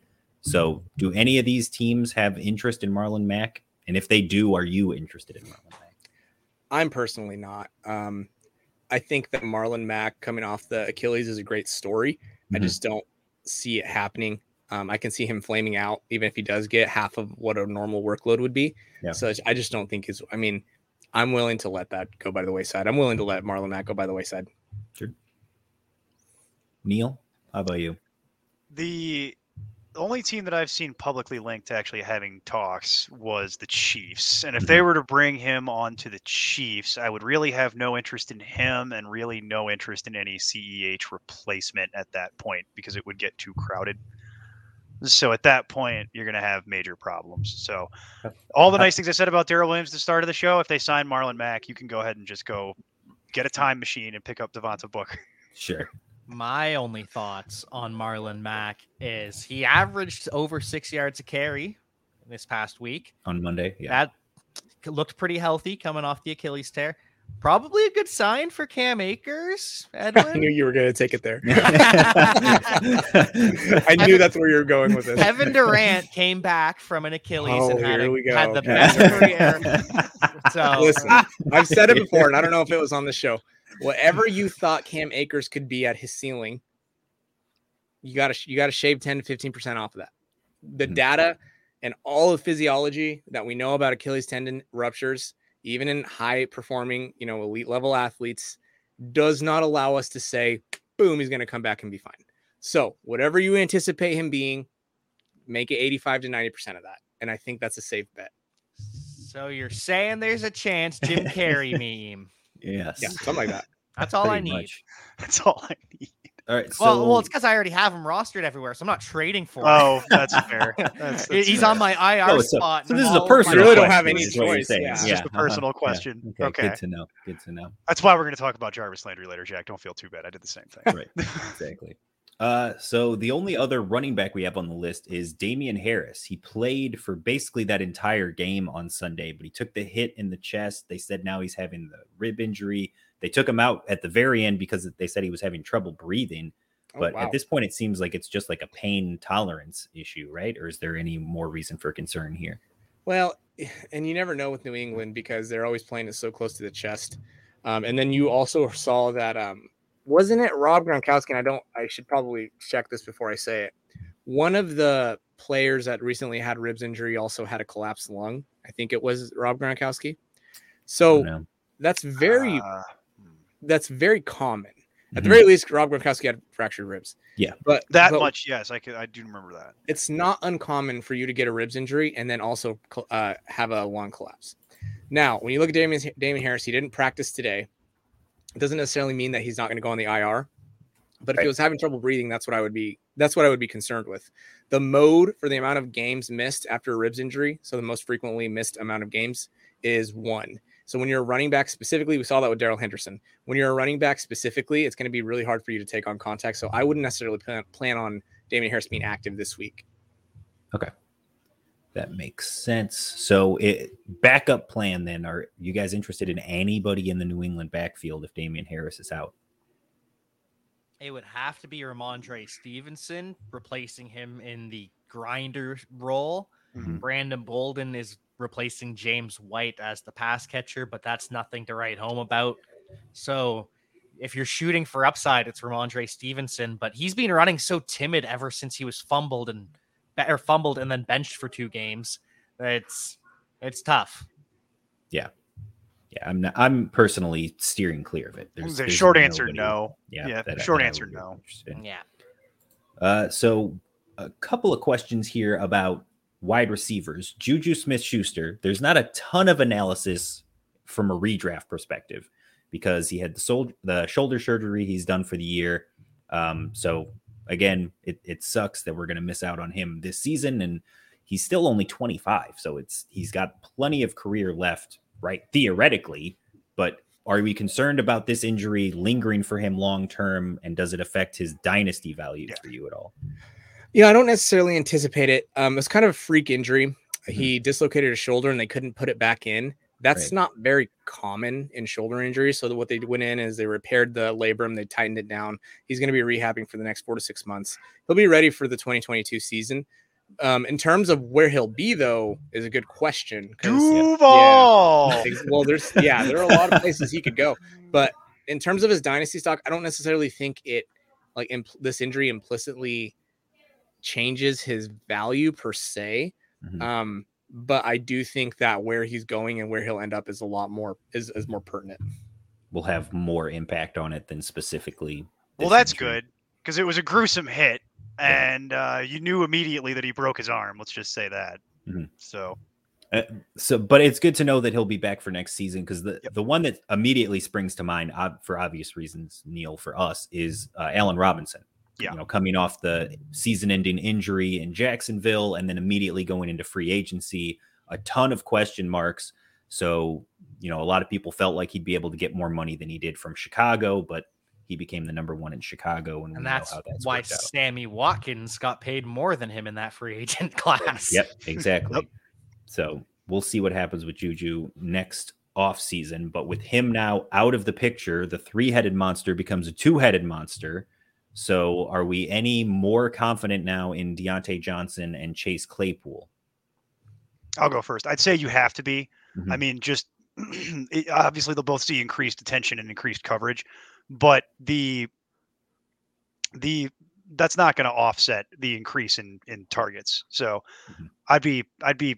So do any of these teams have interest in Marlon Mack? And if they do, are you interested in Marlon Mack? I'm personally not. Um, I think that Marlon Mack coming off the Achilles is a great story. Mm-hmm. I just don't see it happening. Um, I can see him flaming out, even if he does get half of what a normal workload would be. Yeah. So I just don't think it's, I mean, I'm willing to let that go by the wayside. I'm willing to let Marlon Mack go by the wayside. Sure. Neil, how about you? The only team that I've seen publicly linked to actually having talks was the Chiefs. And if they were to bring him on to the Chiefs, I would really have no interest in him and really no interest in any C E H replacement at that point, because it would get too crowded. So at that point, you're going to have major problems. So all the nice things I said about Darrel Williams at the start of the show, if they sign Marlon Mack, you can go ahead and just go get a time machine and pick up Devonta Booker. Sure. My only thoughts on Marlon Mack is he averaged over six yards a carry this past week. On Monday, yeah. That looked pretty healthy coming off the Achilles tear. Probably a good sign for Cam Akers, Edwin. I knew you were going to take it there. I knew Evan, that's where you were going with this. Kevin Durant came back from an Achilles oh, and had, a, had the best career. So, listen, I've said it before, and I don't know if it was on the show. Whatever you thought Cam Akers could be at his ceiling, you got to you got to shave ten to fifteen percent off of that. The mm-hmm. data and all the physiology that we know about Achilles tendon ruptures, even in high performing, you know, elite level athletes, does not allow us to say, boom, he's going to come back and be fine. So whatever you anticipate him being, make it eighty-five to ninety percent of that. And I think that's a safe bet. So you're saying there's a chance Jim Carrey meme. Yes. Yeah, something like that. That's all Pretty I need. Much. That's all I need. All right. So... Well, well, it's because I already have him rostered everywhere, so I'm not trading for him. Oh, that's fair. That's, that's He's fair. On my I R oh, so, spot. So this is a personal. You really don't have any choice. Yeah. It's yeah. just a personal uh-huh. question. Yeah. Okay, okay. Good to know. Good to know. That's why we're going to talk about Jarvis Landry later, Jack. Don't feel too bad. I did the same thing. Right. Exactly. Uh, so the only other running back we have on the list is Damian Harris. He played for basically that entire game on Sunday, but he took the hit in the chest. They said now he's having the rib injury. They took him out at the very end because they said he was having trouble breathing. But oh, wow. At this point, it seems like it's just like a pain tolerance issue, right? Or is there any more reason for concern here? Well, and you never know with New England because they're always playing it so close to the chest. Um, and then you also saw that, um, wasn't it Rob Gronkowski? And I don't, I should probably check this before I say it. One of the players that recently had ribs injury also had a collapsed lung. I think it was Rob Gronkowski. So that's very, uh, that's very common. At mm-hmm. the very least, Rob Gronkowski had fractured ribs. Yeah. But that but much. Yes. I could, I do remember that. It's not uncommon for you to get a ribs injury and then also uh, have a lung collapse. Now, when you look at Damian, Damian Harris, he didn't practice today. It doesn't necessarily mean that he's not going to go on the I R, but if he was having trouble breathing, that's what I would be. That's what I would be concerned with. The mode for the amount of games missed after a ribs injury, so the most frequently missed amount of games is one. So when you're a running back specifically, we saw that with Darrell Henderson. When you're a running back specifically, it's going to be really hard for you to take on contact. So I wouldn't necessarily plan, plan on Damian Harris being active this week. Okay. That makes sense. So it backup plan then, are you guys interested in anybody in the New England backfield if Damian Harris is out? It would have to be Ramondre Stevenson, replacing him in the grinder role. Mm-hmm. Brandon Bolden is replacing James White as the pass catcher, but that's nothing to write home about. So if you're shooting for upside, it's Ramondre Stevenson, but he's been running so timid ever since he was fumbled and or fumbled and then benched for two games. It's it's tough. Yeah. Yeah. I'm not, I'm personally steering clear of it. There's, there's short answer. Nobody, no. Yeah. yeah that, short that answer. No. Yeah. Uh, so a couple of questions here about wide receivers, Juju Smith-Schuster. There's not a ton of analysis from a redraft perspective because he had the sol- the shoulder surgery he's done for the year. Um, so, Again, it, it sucks that we're going to miss out on him this season, and he's still only twenty-five, so it's he's got plenty of career left, right, theoretically, but are we concerned about this injury lingering for him long-term, and does it affect his dynasty value yeah. for you at all? Yeah, I don't necessarily anticipate it. Um, it's kind of a freak injury. Mm-hmm. He dislocated his shoulder, and they couldn't put it back in. That's right. Not very common in shoulder injuries. So what they went in is they repaired the labrum, they tightened it down. He's going to be rehabbing for the next four to six months. He'll be ready for the twenty twenty-two season. Um, in terms of where he'll be, though, is a good question. Duval. Yeah, yeah. Well, there's yeah, there are a lot of places he could go, but in terms of his dynasty stock, I don't necessarily think it like imp- this injury implicitly changes his value per se. Mm-hmm. Um, but I do think that where he's going and where he'll end up is a lot more is, is more pertinent. Will have more impact on it than specifically. Well, that's injury. Good because it was a gruesome hit. And uh, you knew immediately that he broke his arm. Let's just say that. Mm-hmm. So, uh, so, but it's good to know that he'll be back for next season because the, yep. the one that immediately springs to mind, ob- for obvious reasons, Neil, for us, is uh, Allen Robinson. Yeah, you know, coming off the season-ending injury in Jacksonville, and then immediately going into free agency, a ton of question marks. So, you know, a lot of people felt like he'd be able to get more money than he did from Chicago, but. He became the number one in Chicago. And, and that's, that's why Sammy Watkins got paid more than him in that free agent class. Yep, exactly. Nope. So we'll see what happens with Juju next offseason. But with him now out of the picture, the three-headed monster becomes a two-headed monster. So are we any more confident now in Deontay Johnson and Chase Claypool? I'll go first. I'd say you have to be. Mm-hmm. I mean, just it, obviously they'll both see increased attention and increased coverage. But the the that's not going to offset the increase in, in targets. So mm-hmm. I'd be I'd be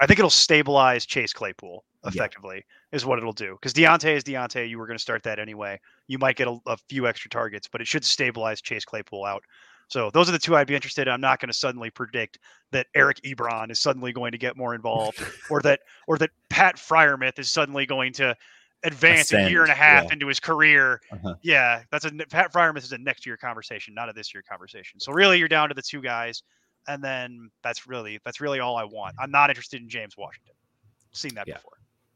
I think it'll stabilize Chase Claypool effectively yeah. is what it'll do because Deontay is Deontay. You were going to start that anyway. You might get a, a few extra targets, but it should stabilize Chase Claypool out. So those are the two I'd be interested in. I'm not going to suddenly predict that Eric Ebron is suddenly going to get more involved, or that or that Pat Freiermuth is suddenly going to. Advance Ascend, a year and a half yeah. into his career. Uh-huh. Yeah, that's a Pat Freiermuth is a next year conversation, not a this year conversation. So really, you're down to the two guys, and then that's really that's really all I want. I'm not interested in James Washington. Seen that yeah. before.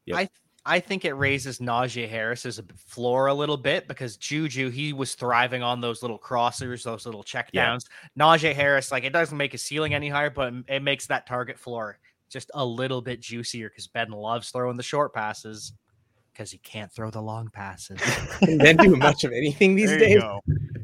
Yep. I I think it raises Najee Harris's floor a little bit because Juju he was thriving on those little crossers, those little checkdowns. Yeah. Najee Harris, like it doesn't make his ceiling any higher, but it makes that target floor just a little bit juicier because Ben loves throwing the short passes. Because he can't throw the long passes. Can Ben do much of anything these there days? You go.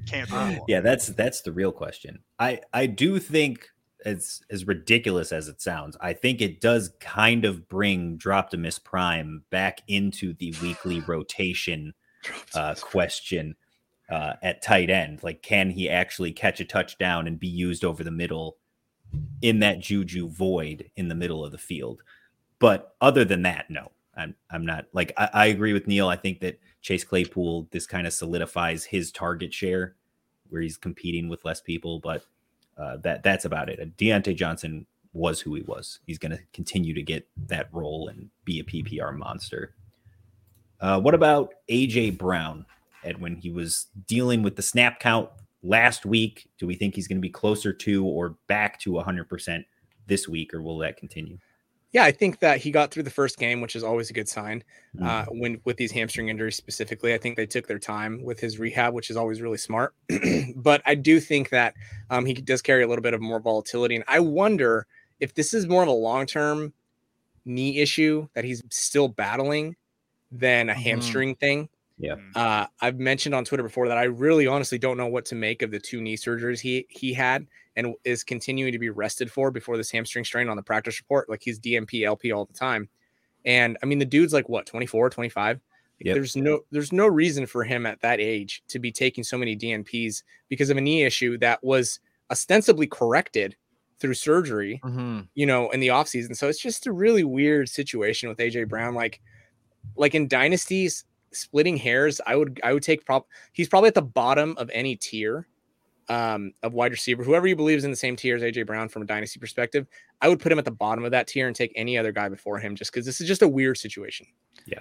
Can't throw um, yeah, that's that's the real question. I, I do think, as, as ridiculous as it sounds, I think it does kind of bring Droptimus Prime back into the weekly rotation uh, question uh, at tight end. Like, can he actually catch a touchdown and be used over the middle in that Juju void in the middle of the field? But other than that, no. I'm I'm not like I, I agree with Neil. I think that Chase Claypool, this kind of solidifies his target share where he's competing with less people, but uh, that that's about it. Deontay Johnson was who he was. He's going to continue to get that role and be a P P R monster. Uh, what about A J Brown, Edwin? He was dealing with the snap count last week. Do we think he's going to be closer to or back to one hundred percent this week, or will that continue? Yeah, I think that he got through the first game, which is always a good sign. Uh, when with these hamstring injuries specifically, I think they took their time with his rehab, which is always really smart. But I do think that um, he does carry a little bit of more volatility. And I wonder if this is more of a long-term knee issue that he's still battling than a mm-hmm. hamstring thing. Yeah, uh, I've mentioned on Twitter before that I really honestly don't know what to make of the two knee surgeries he he had and is continuing to be rested for before this hamstring strain on the practice report. Like he's D M P, L P all the time. And I mean, the dude's like, what, twenty-four, twenty-five? Like, yep. There's no there's no reason for him at that age to be taking so many D N Ps because of a knee issue that was ostensibly corrected through surgery, mm-hmm. you know, in the offseason. So it's just a really weird situation with A J Brown. Like, like in dynasties, splitting hairs, I would I would take prob- he's probably at the bottom of any tier um, of wide receiver. Whoever you believe is in the same tier as A J Brown from a dynasty perspective, I would put him at the bottom of that tier and take any other guy before him just because this is just a weird situation. Yeah.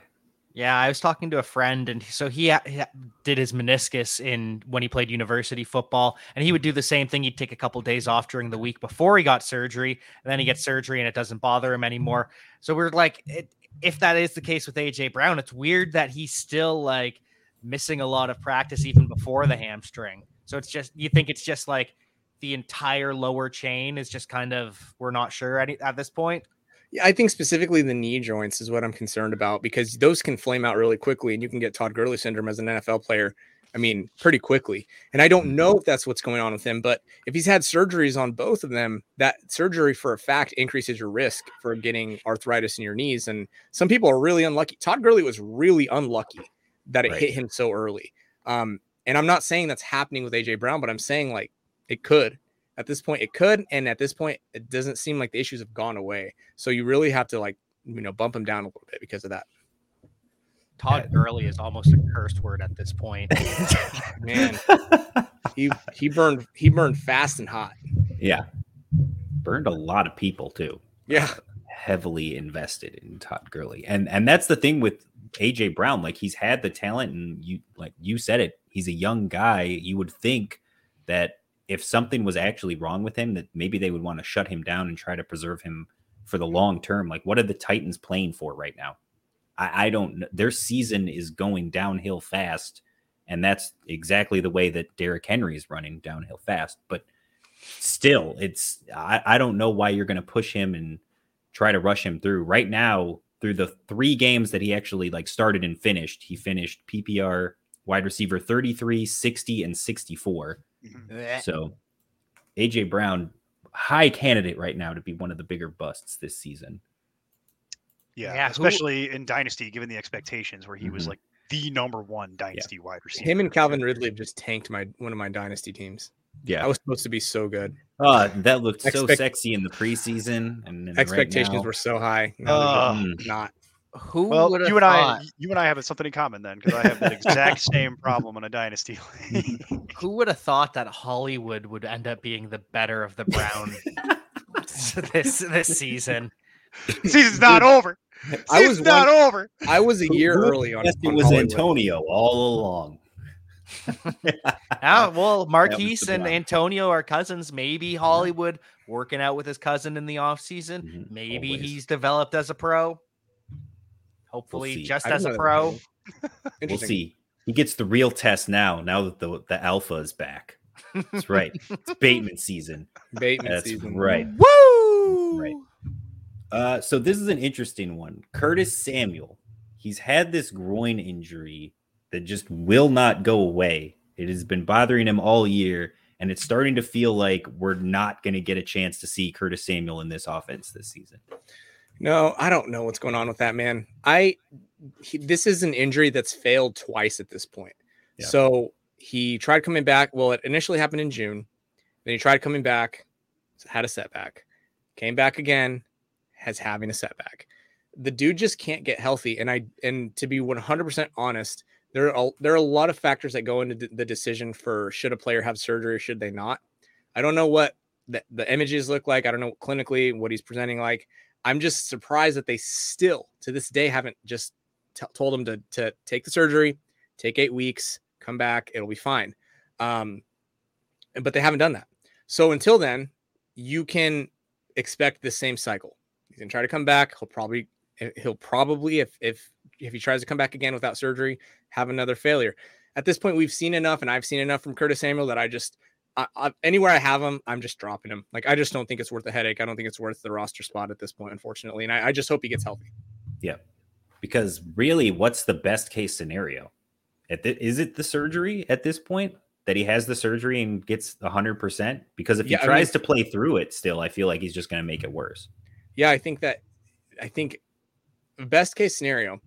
Yeah, I was talking to a friend, and so he, ha- he did his meniscus in when he played university football, and he would do the same thing. He'd take a couple of days off during the week before he got surgery, and then he gets surgery, and it doesn't bother him anymore. So we're like, it, if that is the case with A J Brown, it's weird that he's still like missing a lot of practice even before the hamstring. So it's just, you think it's just like the entire lower chain is just kind of, we're not sure at, at this point. Yeah, I think specifically the knee joints is what I'm concerned about because those can flame out really quickly and you can get Todd Gurley syndrome as an N F L player I mean, pretty quickly. And I don't know if that's what's going on with him, but if he's had surgeries on both of them, that surgery for a fact increases your risk for getting arthritis in your knees. And some people are really unlucky. Todd Gurley was really unlucky that it right. hit him so early. Um, and I'm not saying that's happening with A J Brown, but I'm saying like it could. At this point, it could. And at this point, it doesn't seem like the issues have gone away. So you really have to like, you know, bump him down a little bit because of that. Todd Gurley is almost a cursed word at this point. Man, he he burned he burned fast and hot. Yeah, burned a lot of people too. Yeah, uh, heavily invested in Todd Gurley, and and that's the thing with A J Brown. Like he's had the talent, and you like you said it. He's a young guy. You would think that if something was actually wrong with him, that maybe they would want to shut him down and try to preserve him for the long term. Like, what are the Titans playing for right now? I don't know. Their season is going downhill fast, and that's exactly the way that Derrick Henry is running downhill fast. But still, it's I, I don't know why you're going to push him and try to rush him through. Right now, through the three games that he actually like started and finished, he finished P P R wide receiver thirty-three, sixty, and sixty-four. Mm-hmm. So A J. Brown, high candidate right now to be one of the bigger busts this season. Yeah, yeah, especially who, in Dynasty, given the expectations where he mm-hmm. was like the number one Dynasty yeah. wide receiver. Him and Calvin Ridley have just tanked my one of my Dynasty teams. Yeah. I was supposed to be so good. Uh, that looked Expect- so sexy in the preseason. And then expectations right now, were so high. No, uh, not. Who well, you and thought? I you and I have something in common then, because I have the exact same problem in a Dynasty league. Who would have thought that Hollywood would end up being the better of the Brown this this season? Season's not over. Season's I was not one, over. I was a year early on. It was Hollywood. Antonio all along. Now, well, Marquise and plan. Antonio are cousins. Maybe Hollywood working out with his cousin in the offseason. Mm-hmm. Maybe Always. He's developed as a pro. Hopefully, we'll just as a pro. We'll see. He gets the real test now, now that the, the alpha is back. That's right. It's Bateman season. Bateman That's season. Right. Woo! Right. Uh, so this is an interesting one. Curtis Samuel, he's had this groin injury that just will not go away. It has been bothering him all year, and it's starting to feel like we're not going to get a chance to see Curtis Samuel in this offense this season. No, I don't know what's going on with that, man. I he, this is an injury that's failed twice at this point. Yeah. So he tried coming back. Well, it initially happened in June. Then he tried coming back, had a setback, came back again. Has having a setback. The dude just can't get healthy. And I, and to be one hundred percent honest, there are, there are a lot of factors that go into d- the decision for should a player have surgery or should they not? I don't know what the, the images look like. I don't know clinically what he's presenting like. I'm just surprised that they still to this day haven't just t- told him to, to take the surgery, take eight weeks, come back. It'll be fine. Um, but they haven't done that. So until then, you can expect the same cycle. He's gonna try to come back. He'll probably, he'll probably, if if if he tries to come back again without surgery, have another failure. At this point, we've seen enough, and I've seen enough from Curtis Samuel that I just, I, I, anywhere I have him, I'm just dropping him. Like I just don't think it's worth the headache. I don't think it's worth the roster spot at this point, unfortunately. And I, I just hope he gets healthy. Yeah, because really, what's the best case scenario? At the, is it the surgery at this point? That he has the surgery and gets one hundred percent? Because if he yeah, tries I mean, to play through it still, I feel like he's just going to make it worse. Yeah, I think that I think best case scenario,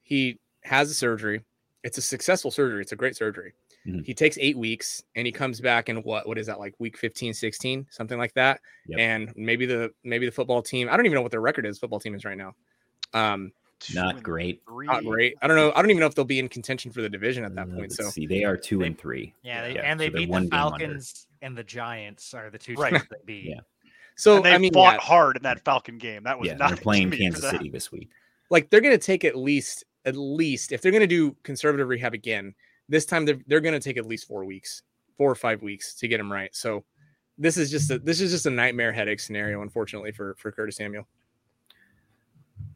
he has a surgery. It's a successful surgery. It's a great surgery. Mm-hmm. He takes eight weeks and he comes back in what, what is that? Like week fifteen, sixteen, something like that. Yep. And maybe the, maybe the football team, I don't even know what their record is. Football team is right now. Um, not great. Three. Not great. I don't know. I don't even know if they'll be in contention for the division at that uh, point. So see, they are two and three. Yeah. They, yeah. And they so beat the Falcons and the Giants are the two right. teams they beat. Yeah. So and they I mean, fought yeah. hard in that Falcon game. That was yeah, not they're playing Kansas City this week. Like they're going to take at least, at least if they're going to do conservative rehab again, this time they're, they're going to take at least four weeks, four or five weeks to get him right. So this is just a, this is just a nightmare headache scenario, unfortunately for, for Curtis Samuel.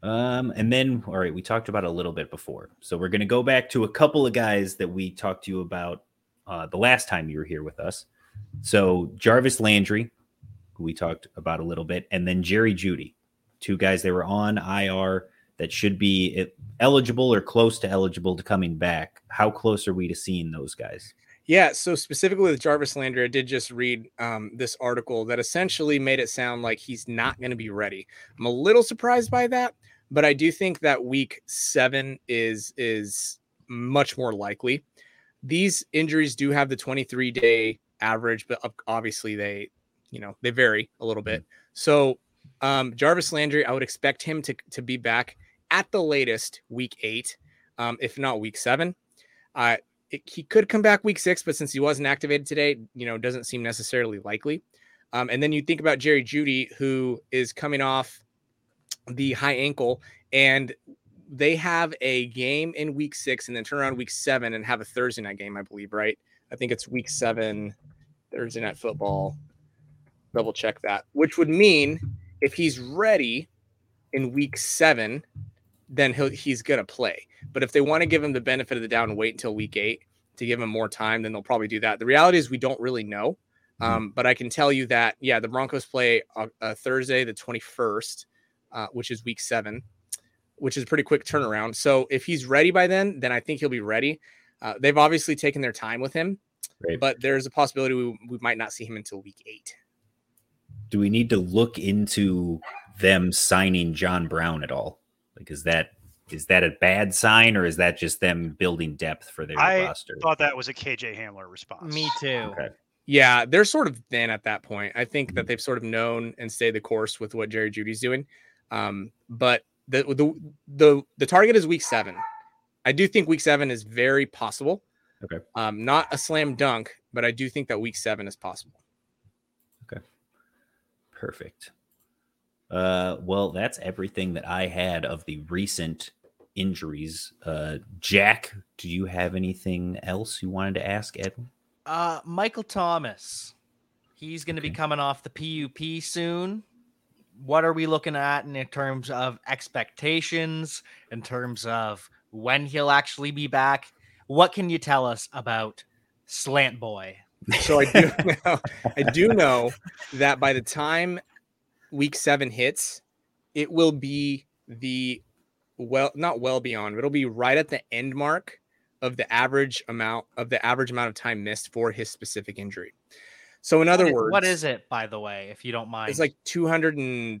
Um, and then, all right, we talked about it a little bit before, so we're going to go back to a couple of guys that we talked to you about uh, the last time you were here with us. So Jarvis Landry, who we talked about a little bit, and then Jerry Jeudy, two guys they were on I R. that should be eligible or close to eligible to coming back. How close are we to seeing those guys? Yeah, so specifically with Jarvis Landry, I did just read um, this article that essentially made it sound like he's not going to be ready. I'm a little surprised by that, but I do think that week seven is is much more likely. These injuries do have the twenty-three day average, but obviously they, you know, they vary a little bit. So um, Jarvis Landry, I would expect him to to be back at the latest week eight, um, if not week seven. Uh, it, he could come back week six, but since he wasn't activated today, you know, doesn't seem necessarily likely. Um, and then you think about Jerry Jeudy, who is coming off the high ankle, and they have a game in week six and then turn around week seven and have a Thursday night game, I believe, right? I think it's week seven, Thursday night football. Double check that, which would mean if he's ready in week seven, then he'll, he's going to play. But if they want to give him the benefit of the doubt and wait until week eight to give him more time, then they'll probably do that. The reality is we don't really know. Um, but I can tell you that, yeah, the Broncos play a, a Thursday, the twenty-first, uh, which is week seven, which is a pretty quick turnaround. So if he's ready by then, then I think he'll be ready. Uh, they've obviously taken their time with him, Great. But there's a possibility we, we might not see him until week eight. Do we need to look into them signing John Brown at all? Like, is that, is that a bad sign, or is that just them building depth for their I roster? I thought that was a K J Hamler response. Me too. Okay. Yeah, they're sort of thin at that point. I think mm-hmm. that they've sort of known and stayed the course with what Jerry Judy's doing. Um, but The, the the the target is week seven. I do think week seven is very possible. Okay. Um, not a slam dunk, but I do think that week seven is possible. Okay. Perfect. Uh, well, that's everything that I had of the recent injuries. Uh, Jack, do you have anything else you wanted to ask, Edwin? Uh, Michael Thomas. He's going to okay. be coming off the P U P soon. What are we looking at in terms of expectations, in terms of when he'll actually be back? What can you tell us about Slant Boy? So I do know, I do know that by the time week seven hits, it will be the well, not well beyond, but it'll be right at the end mark of the average amount of the average amount of time missed for his specific injury. So in other what is, words, what is it, by the way, if you don't mind? It's like two hundred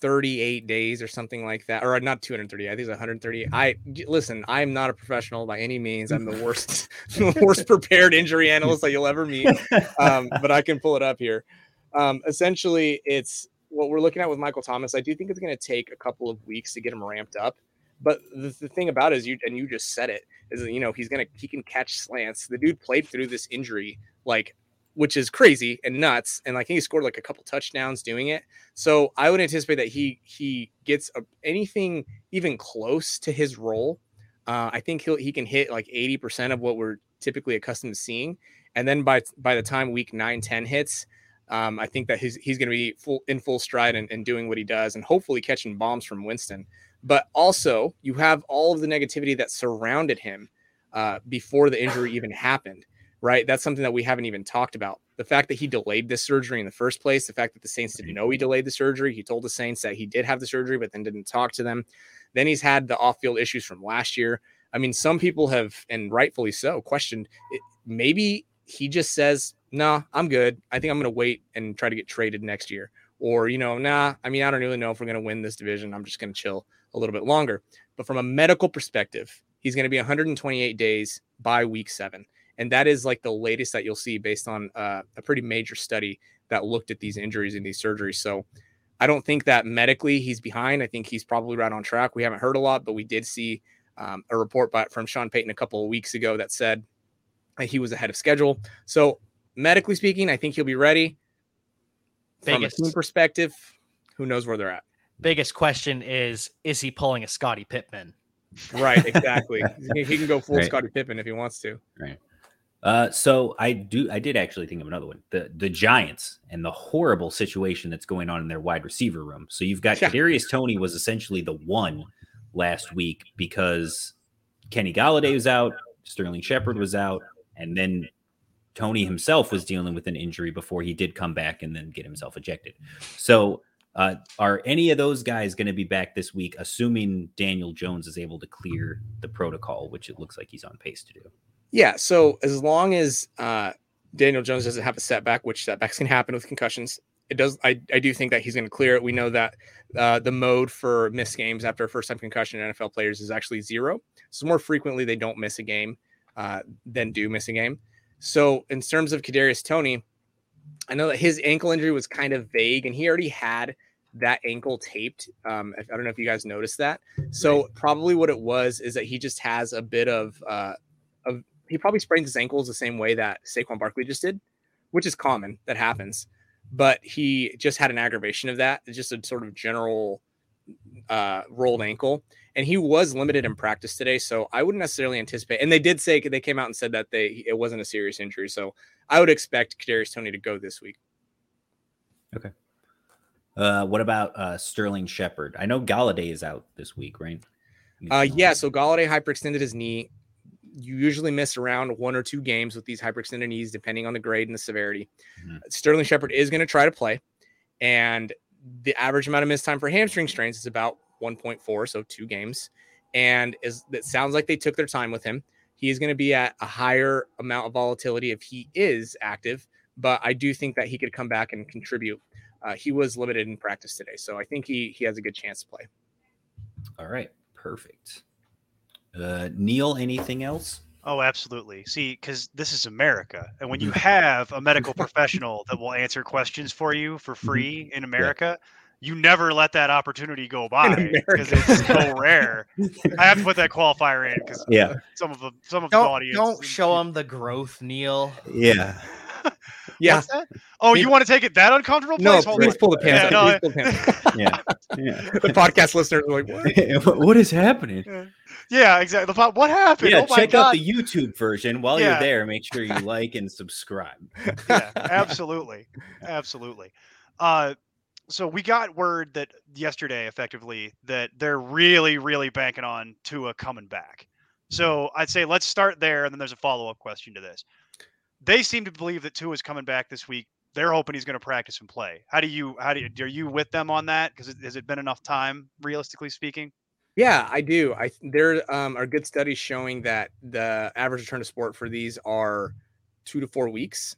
thirty-eight days or something like that, or not two hundred thirty. I think it's one hundred thirty. I listen, I'm not a professional by any means. I'm the worst, the worst prepared injury analyst that you'll ever meet. Um, but I can pull it up here. Um, essentially, it's what we're looking at with Michael Thomas. I do think it's going to take a couple of weeks to get him ramped up. But the, the thing about it is, you and you just said it is, you know, he's gonna he can catch slants. The dude played through this injury like. Which is crazy and nuts. And like he scored like a couple touchdowns doing it. So I would anticipate that he, he gets a, anything even close to his role. Uh, I think he'll, he can hit like eighty percent of what we're typically accustomed to seeing. And then by, by the time week nine, ten hits, um, I think that he's, he's going to be full in full stride and, and doing what he does and hopefully catching bombs from Winston. But also you have all of the negativity that surrounded him uh, before the injury even happened. Right. That's something that we haven't even talked about. The fact that he delayed this surgery in the first place, the fact that the Saints didn't know he delayed the surgery. He told the Saints that he did have the surgery, but then didn't talk to them. Then he's had the off-field issues from last year. I mean, some people have, and rightfully so, questioned it. Maybe he just says, nah, I'm good. I think I'm going to wait and try to get traded next year. Or, you know, nah, I mean, I don't really know if we're going to win this division. I'm just going to chill a little bit longer. But from a medical perspective, he's going to be one hundred twenty-eight days by week seven. And that is like the latest that you'll see based on uh, a pretty major study that looked at these injuries and these surgeries. So I don't think that medically he's behind. I think he's probably right on track. We haven't heard a lot, but we did see um, a report by, from Sean Payton a couple of weeks ago that said that he was ahead of schedule. So medically speaking, I think he'll be ready. Biggest. From a team perspective, who knows where they're at. Biggest question is, is he pulling a Scottie Pippen? Right, exactly. He can go full right. Scottie Pippen if he wants to. Right. Uh, so I do, I did actually think of another one, the, the Giants and the horrible situation that's going on in their wide receiver room. So you've got yeah. Kadarius Toney was essentially the one last week because Kenny Galladay was out, Sterling Shepard was out, and then Toney himself was dealing with an injury before he did come back and then get himself ejected. So Uh, are any of those guys going to be back this week, assuming Daniel Jones is able to clear the protocol, which it looks like he's on pace to do? Yeah, so as long as uh, Daniel Jones doesn't have a setback, which setbacks can happen with concussions, it does. I, I do think that he's going to clear it. We know that uh, the mode for missed games after a first-time concussion in N F L players is actually zero. So more frequently they don't miss a game uh, than do miss a game. So in terms of Kadarius Toney, I know that his ankle injury was kind of vague, and he already had that ankle taped. Um, I don't know if you guys noticed that. So probably what it was is that he just has a bit of, uh, of he probably sprains his ankles the same way that Saquon Barkley just did, which is common. That happens. But he just had an aggravation of that. It's just a sort of general uh, rolled ankle. And he was limited in practice today, so I wouldn't necessarily anticipate. And they did say, they came out and said that they it wasn't a serious injury. So I would expect Kadarius Toney to go this week. Okay. Uh, what about uh, Sterling Shepard? I know Galladay is out this week, right? Uh, yeah, so Galladay hyperextended his knee. You usually miss around one or two games with these hyperextended knees, depending on the grade and the severity. Mm-hmm. Sterling Shepard is going to try to play, and the average amount of missed time for hamstring strains is about one point four, so two games. And as that sounds like they took their time with him, he is going to be at a higher amount of volatility if he is active, but I do think that he could come back and contribute. Uh, he was limited in practice today, so I think he he has a good chance to play. All right, perfect. Uh, Neil, anything else? Oh, absolutely. See, because this is America. And when you have a medical professional that will answer questions for you for free in America, you never let that opportunity go by because it's so rare. I have to put that qualifier in because yeah. some of the some of the audience. Don't show them the growth, Neil. Yeah. Yeah. What's that? Oh, you want to take it that uncomfortable? Place? No, Hold please on. Pull the pants. Yeah, no, pull pants. yeah. yeah. The podcast listeners are like, what? What is happening? Yeah, yeah exactly. The po- what happened? Yeah, oh my check God. out the YouTube version while yeah. you're there. Make sure you like and subscribe. Yeah, absolutely, absolutely. Uh, so we got word that yesterday, effectively, that they're really, really banking on Tua coming back. So I'd say let's start there, and then there's a follow-up question to this. They seem to believe that Tua is coming back this week. They're hoping he's going to practice and play. How do you, how do you, are you with them on that? Because has it been enough time, realistically speaking? Yeah, I do. I there um, are good studies showing that the average return to sport for these are two to four weeks.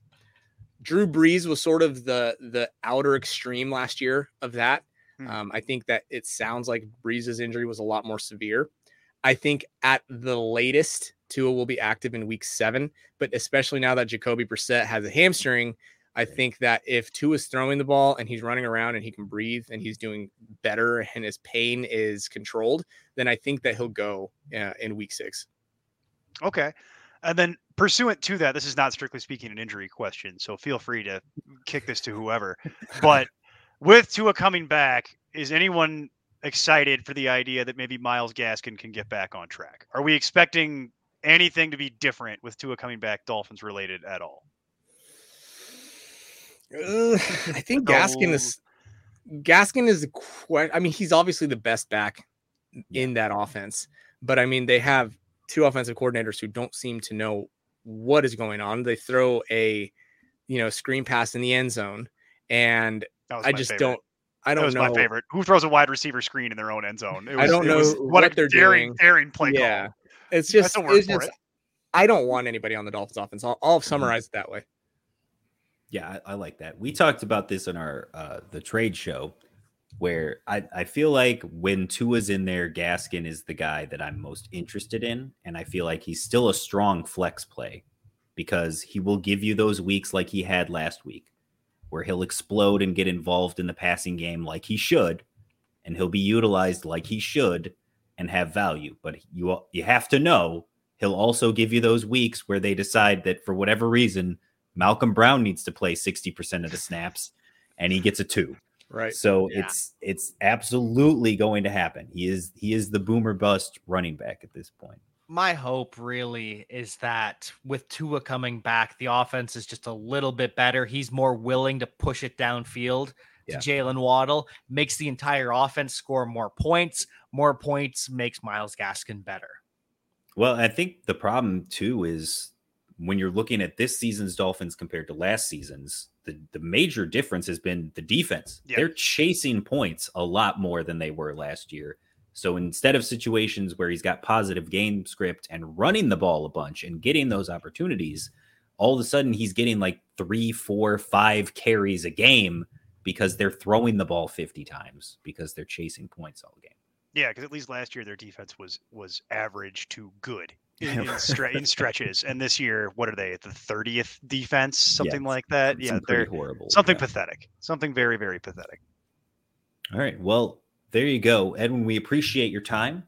Drew Brees was sort of the the outer extreme last year of that. Hmm. Um, I think that it sounds like Brees' injury was a lot more severe. I think at the latest, Tua will be active in week seven, but especially now that Jacoby Brissett has a hamstring, I think that if Tua is throwing the ball and he's running around and he can breathe and he's doing better and his pain is controlled, then I think that he'll go uh, in week six. Okay. And then pursuant to that, this is not strictly speaking an injury question, so feel free to kick this to whoever, but with Tua coming back, is anyone excited for the idea that maybe Myles Gaskin can get back on track? Are we expecting anything to be different with Tua coming back, Dolphins related at all? Uh, I think Gaskin is Gaskin is quite, I mean, he's obviously the best back in that offense, but I mean, they have two offensive coordinators who don't seem to know what is going on. They throw a, you know, screen pass in the end zone, and I just favorite. don't. I don't that was know. my favorite. Who throws a wide receiver screen in their own end zone? It was, I don't it know was what, what a they're daring, doing. Daring play call. Yeah. It's just, That's a word it's for just it. I don't want anybody on the Dolphins offense. I'll, I'll summarize it that way. Yeah, I, I like that. We talked about this in our uh, the trade show, where I, I feel like when Tua's in there, Gaskin is the guy that I'm most interested in, and I feel like he's still a strong flex play because he will give you those weeks like he had last week, where he'll explode and get involved in the passing game like he should, and he'll be utilized like he should and have value. But you you have to know he'll also give you those weeks where they decide that for whatever reason, Malcolm Brown needs to play sixty percent of the snaps and he gets a two. Right. So yeah. it's it's absolutely going to happen. He is he is the boomer bust running back at this point. My hope really is that with Tua coming back, the offense is just a little bit better. He's more willing to push it downfield yeah. to Jalen Waddle, makes the entire offense score more points. More points makes Myles Gaskin better. Well, I think the problem too is when you're looking at this season's Dolphins compared to last season's, the, the major difference has been the defense. Yep. They're chasing points a lot more than they were last year. So instead of situations where he's got positive game script and running the ball a bunch and getting those opportunities, all of a sudden he's getting like three, four, five carries a game because they're throwing the ball fifty times because they're chasing points all game. Yeah, because at least last year their defense was was average to good in, in, stre- in stretches, and this year, what are they? The thirtieth defense, something yeah, like that. Yeah, they're horrible. Something yeah. pathetic. Something very, very pathetic. All right. Well, there you go, Edwin. We appreciate your time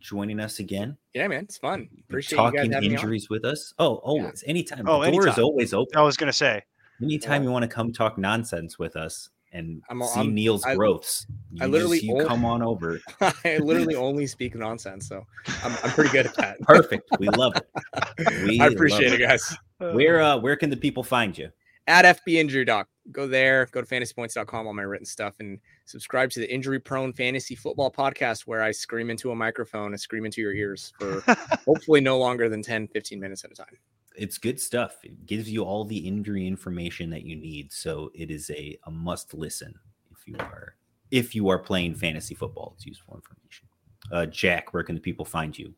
joining us again. Yeah, man, it's fun. Appreciate you guys having me on. Talking injuries with us. Oh, always, yeah. anytime. Oh, the door is always open. I was gonna say, anytime yeah. you want to come talk nonsense with us. And I'm, see I'm, Neil's I, growths. You I literally just, you only, come on over. I literally only speak nonsense, so I'm, I'm pretty good at that. Perfect. We love it. We I appreciate it, it, guys. Where uh, where can the people find you? At F B Injury Doc. Go there. Go to fantasy points dot com, all my written stuff, and subscribe to the Injury Prone Fantasy Football Podcast, where I scream into a microphone and scream into your ears for hopefully no longer than ten, fifteen minutes at a time. It's good stuff. It gives you all the injury information that you need. So it is a, a must listen. If you are, if you are playing fantasy football, it's useful information. Uh, Jack, where can the people find you?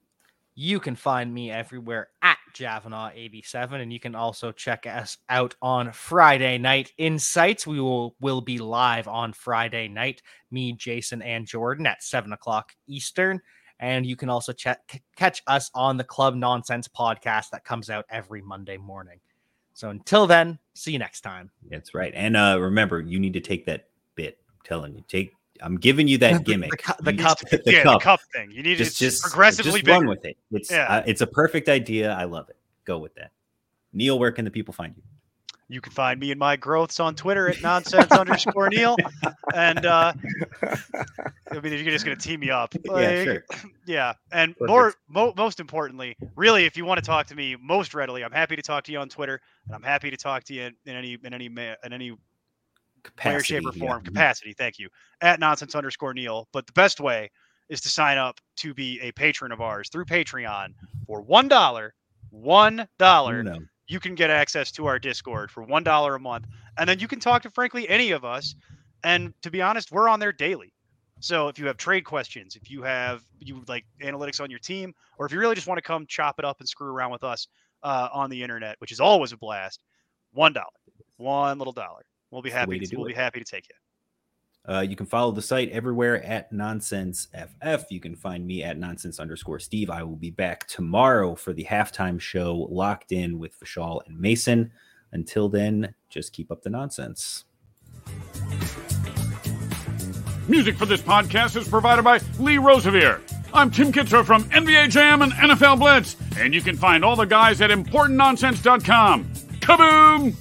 You can find me everywhere at Javanaugh eighty-seven, and you can also check us out on Friday Night Insights. We will, will be live on Friday night, me, Jason, and Jordan at seven o'clock Eastern. And you can also check, catch us on the Club Nonsense podcast that comes out every Monday morning. So until then, see you next time. That's right. And uh, remember, you need to take that bit. I'm telling you, take. I'm giving you that gimmick. the, the, cup, the, yeah, cup. the cup thing. You need to just, just progressively just run with it. It's yeah. uh, it's a perfect idea. I love it. Go with that. Neil, where can the people find you? You can find me and my growths on Twitter at nonsense underscore Neil. And uh, I mean, you're just going to team me up. Like, yeah, sure. Yeah. And more, mo- most importantly, really, if you want to talk to me most readily, I'm happy to talk to you on Twitter, and I'm happy to talk to you in, in any, in any, ma- in any capacity, player, shape, or form yeah. capacity. Thank you. At nonsense underscore Neil. But the best way is to sign up to be a patron of ours through Patreon for one dollar, one dollar. No. You can get access to our Discord for one dollar a month. And then you can talk to, frankly, any of us. And to be honest, we're on there daily. So if you have trade questions, if you have you like analytics on your team, or if you really just want to come chop it up and screw around with us uh, on the internet, which is always a blast, one dollar, one little dollar. We'll be happy to, to we'll be happy to take you. Uh, you can follow the site everywhere at NonsenseFF. You can find me at nonsense underscore Steve. I will be back tomorrow for the halftime show, Locked In with Vishal and Mason. Until then, just keep up the nonsense. Music for this podcast is provided by Lee Rosevier. I'm Tim Kitzer from N B A Jam and N F L Blitz. And you can find all the guys at important nonsense dot com. Kaboom!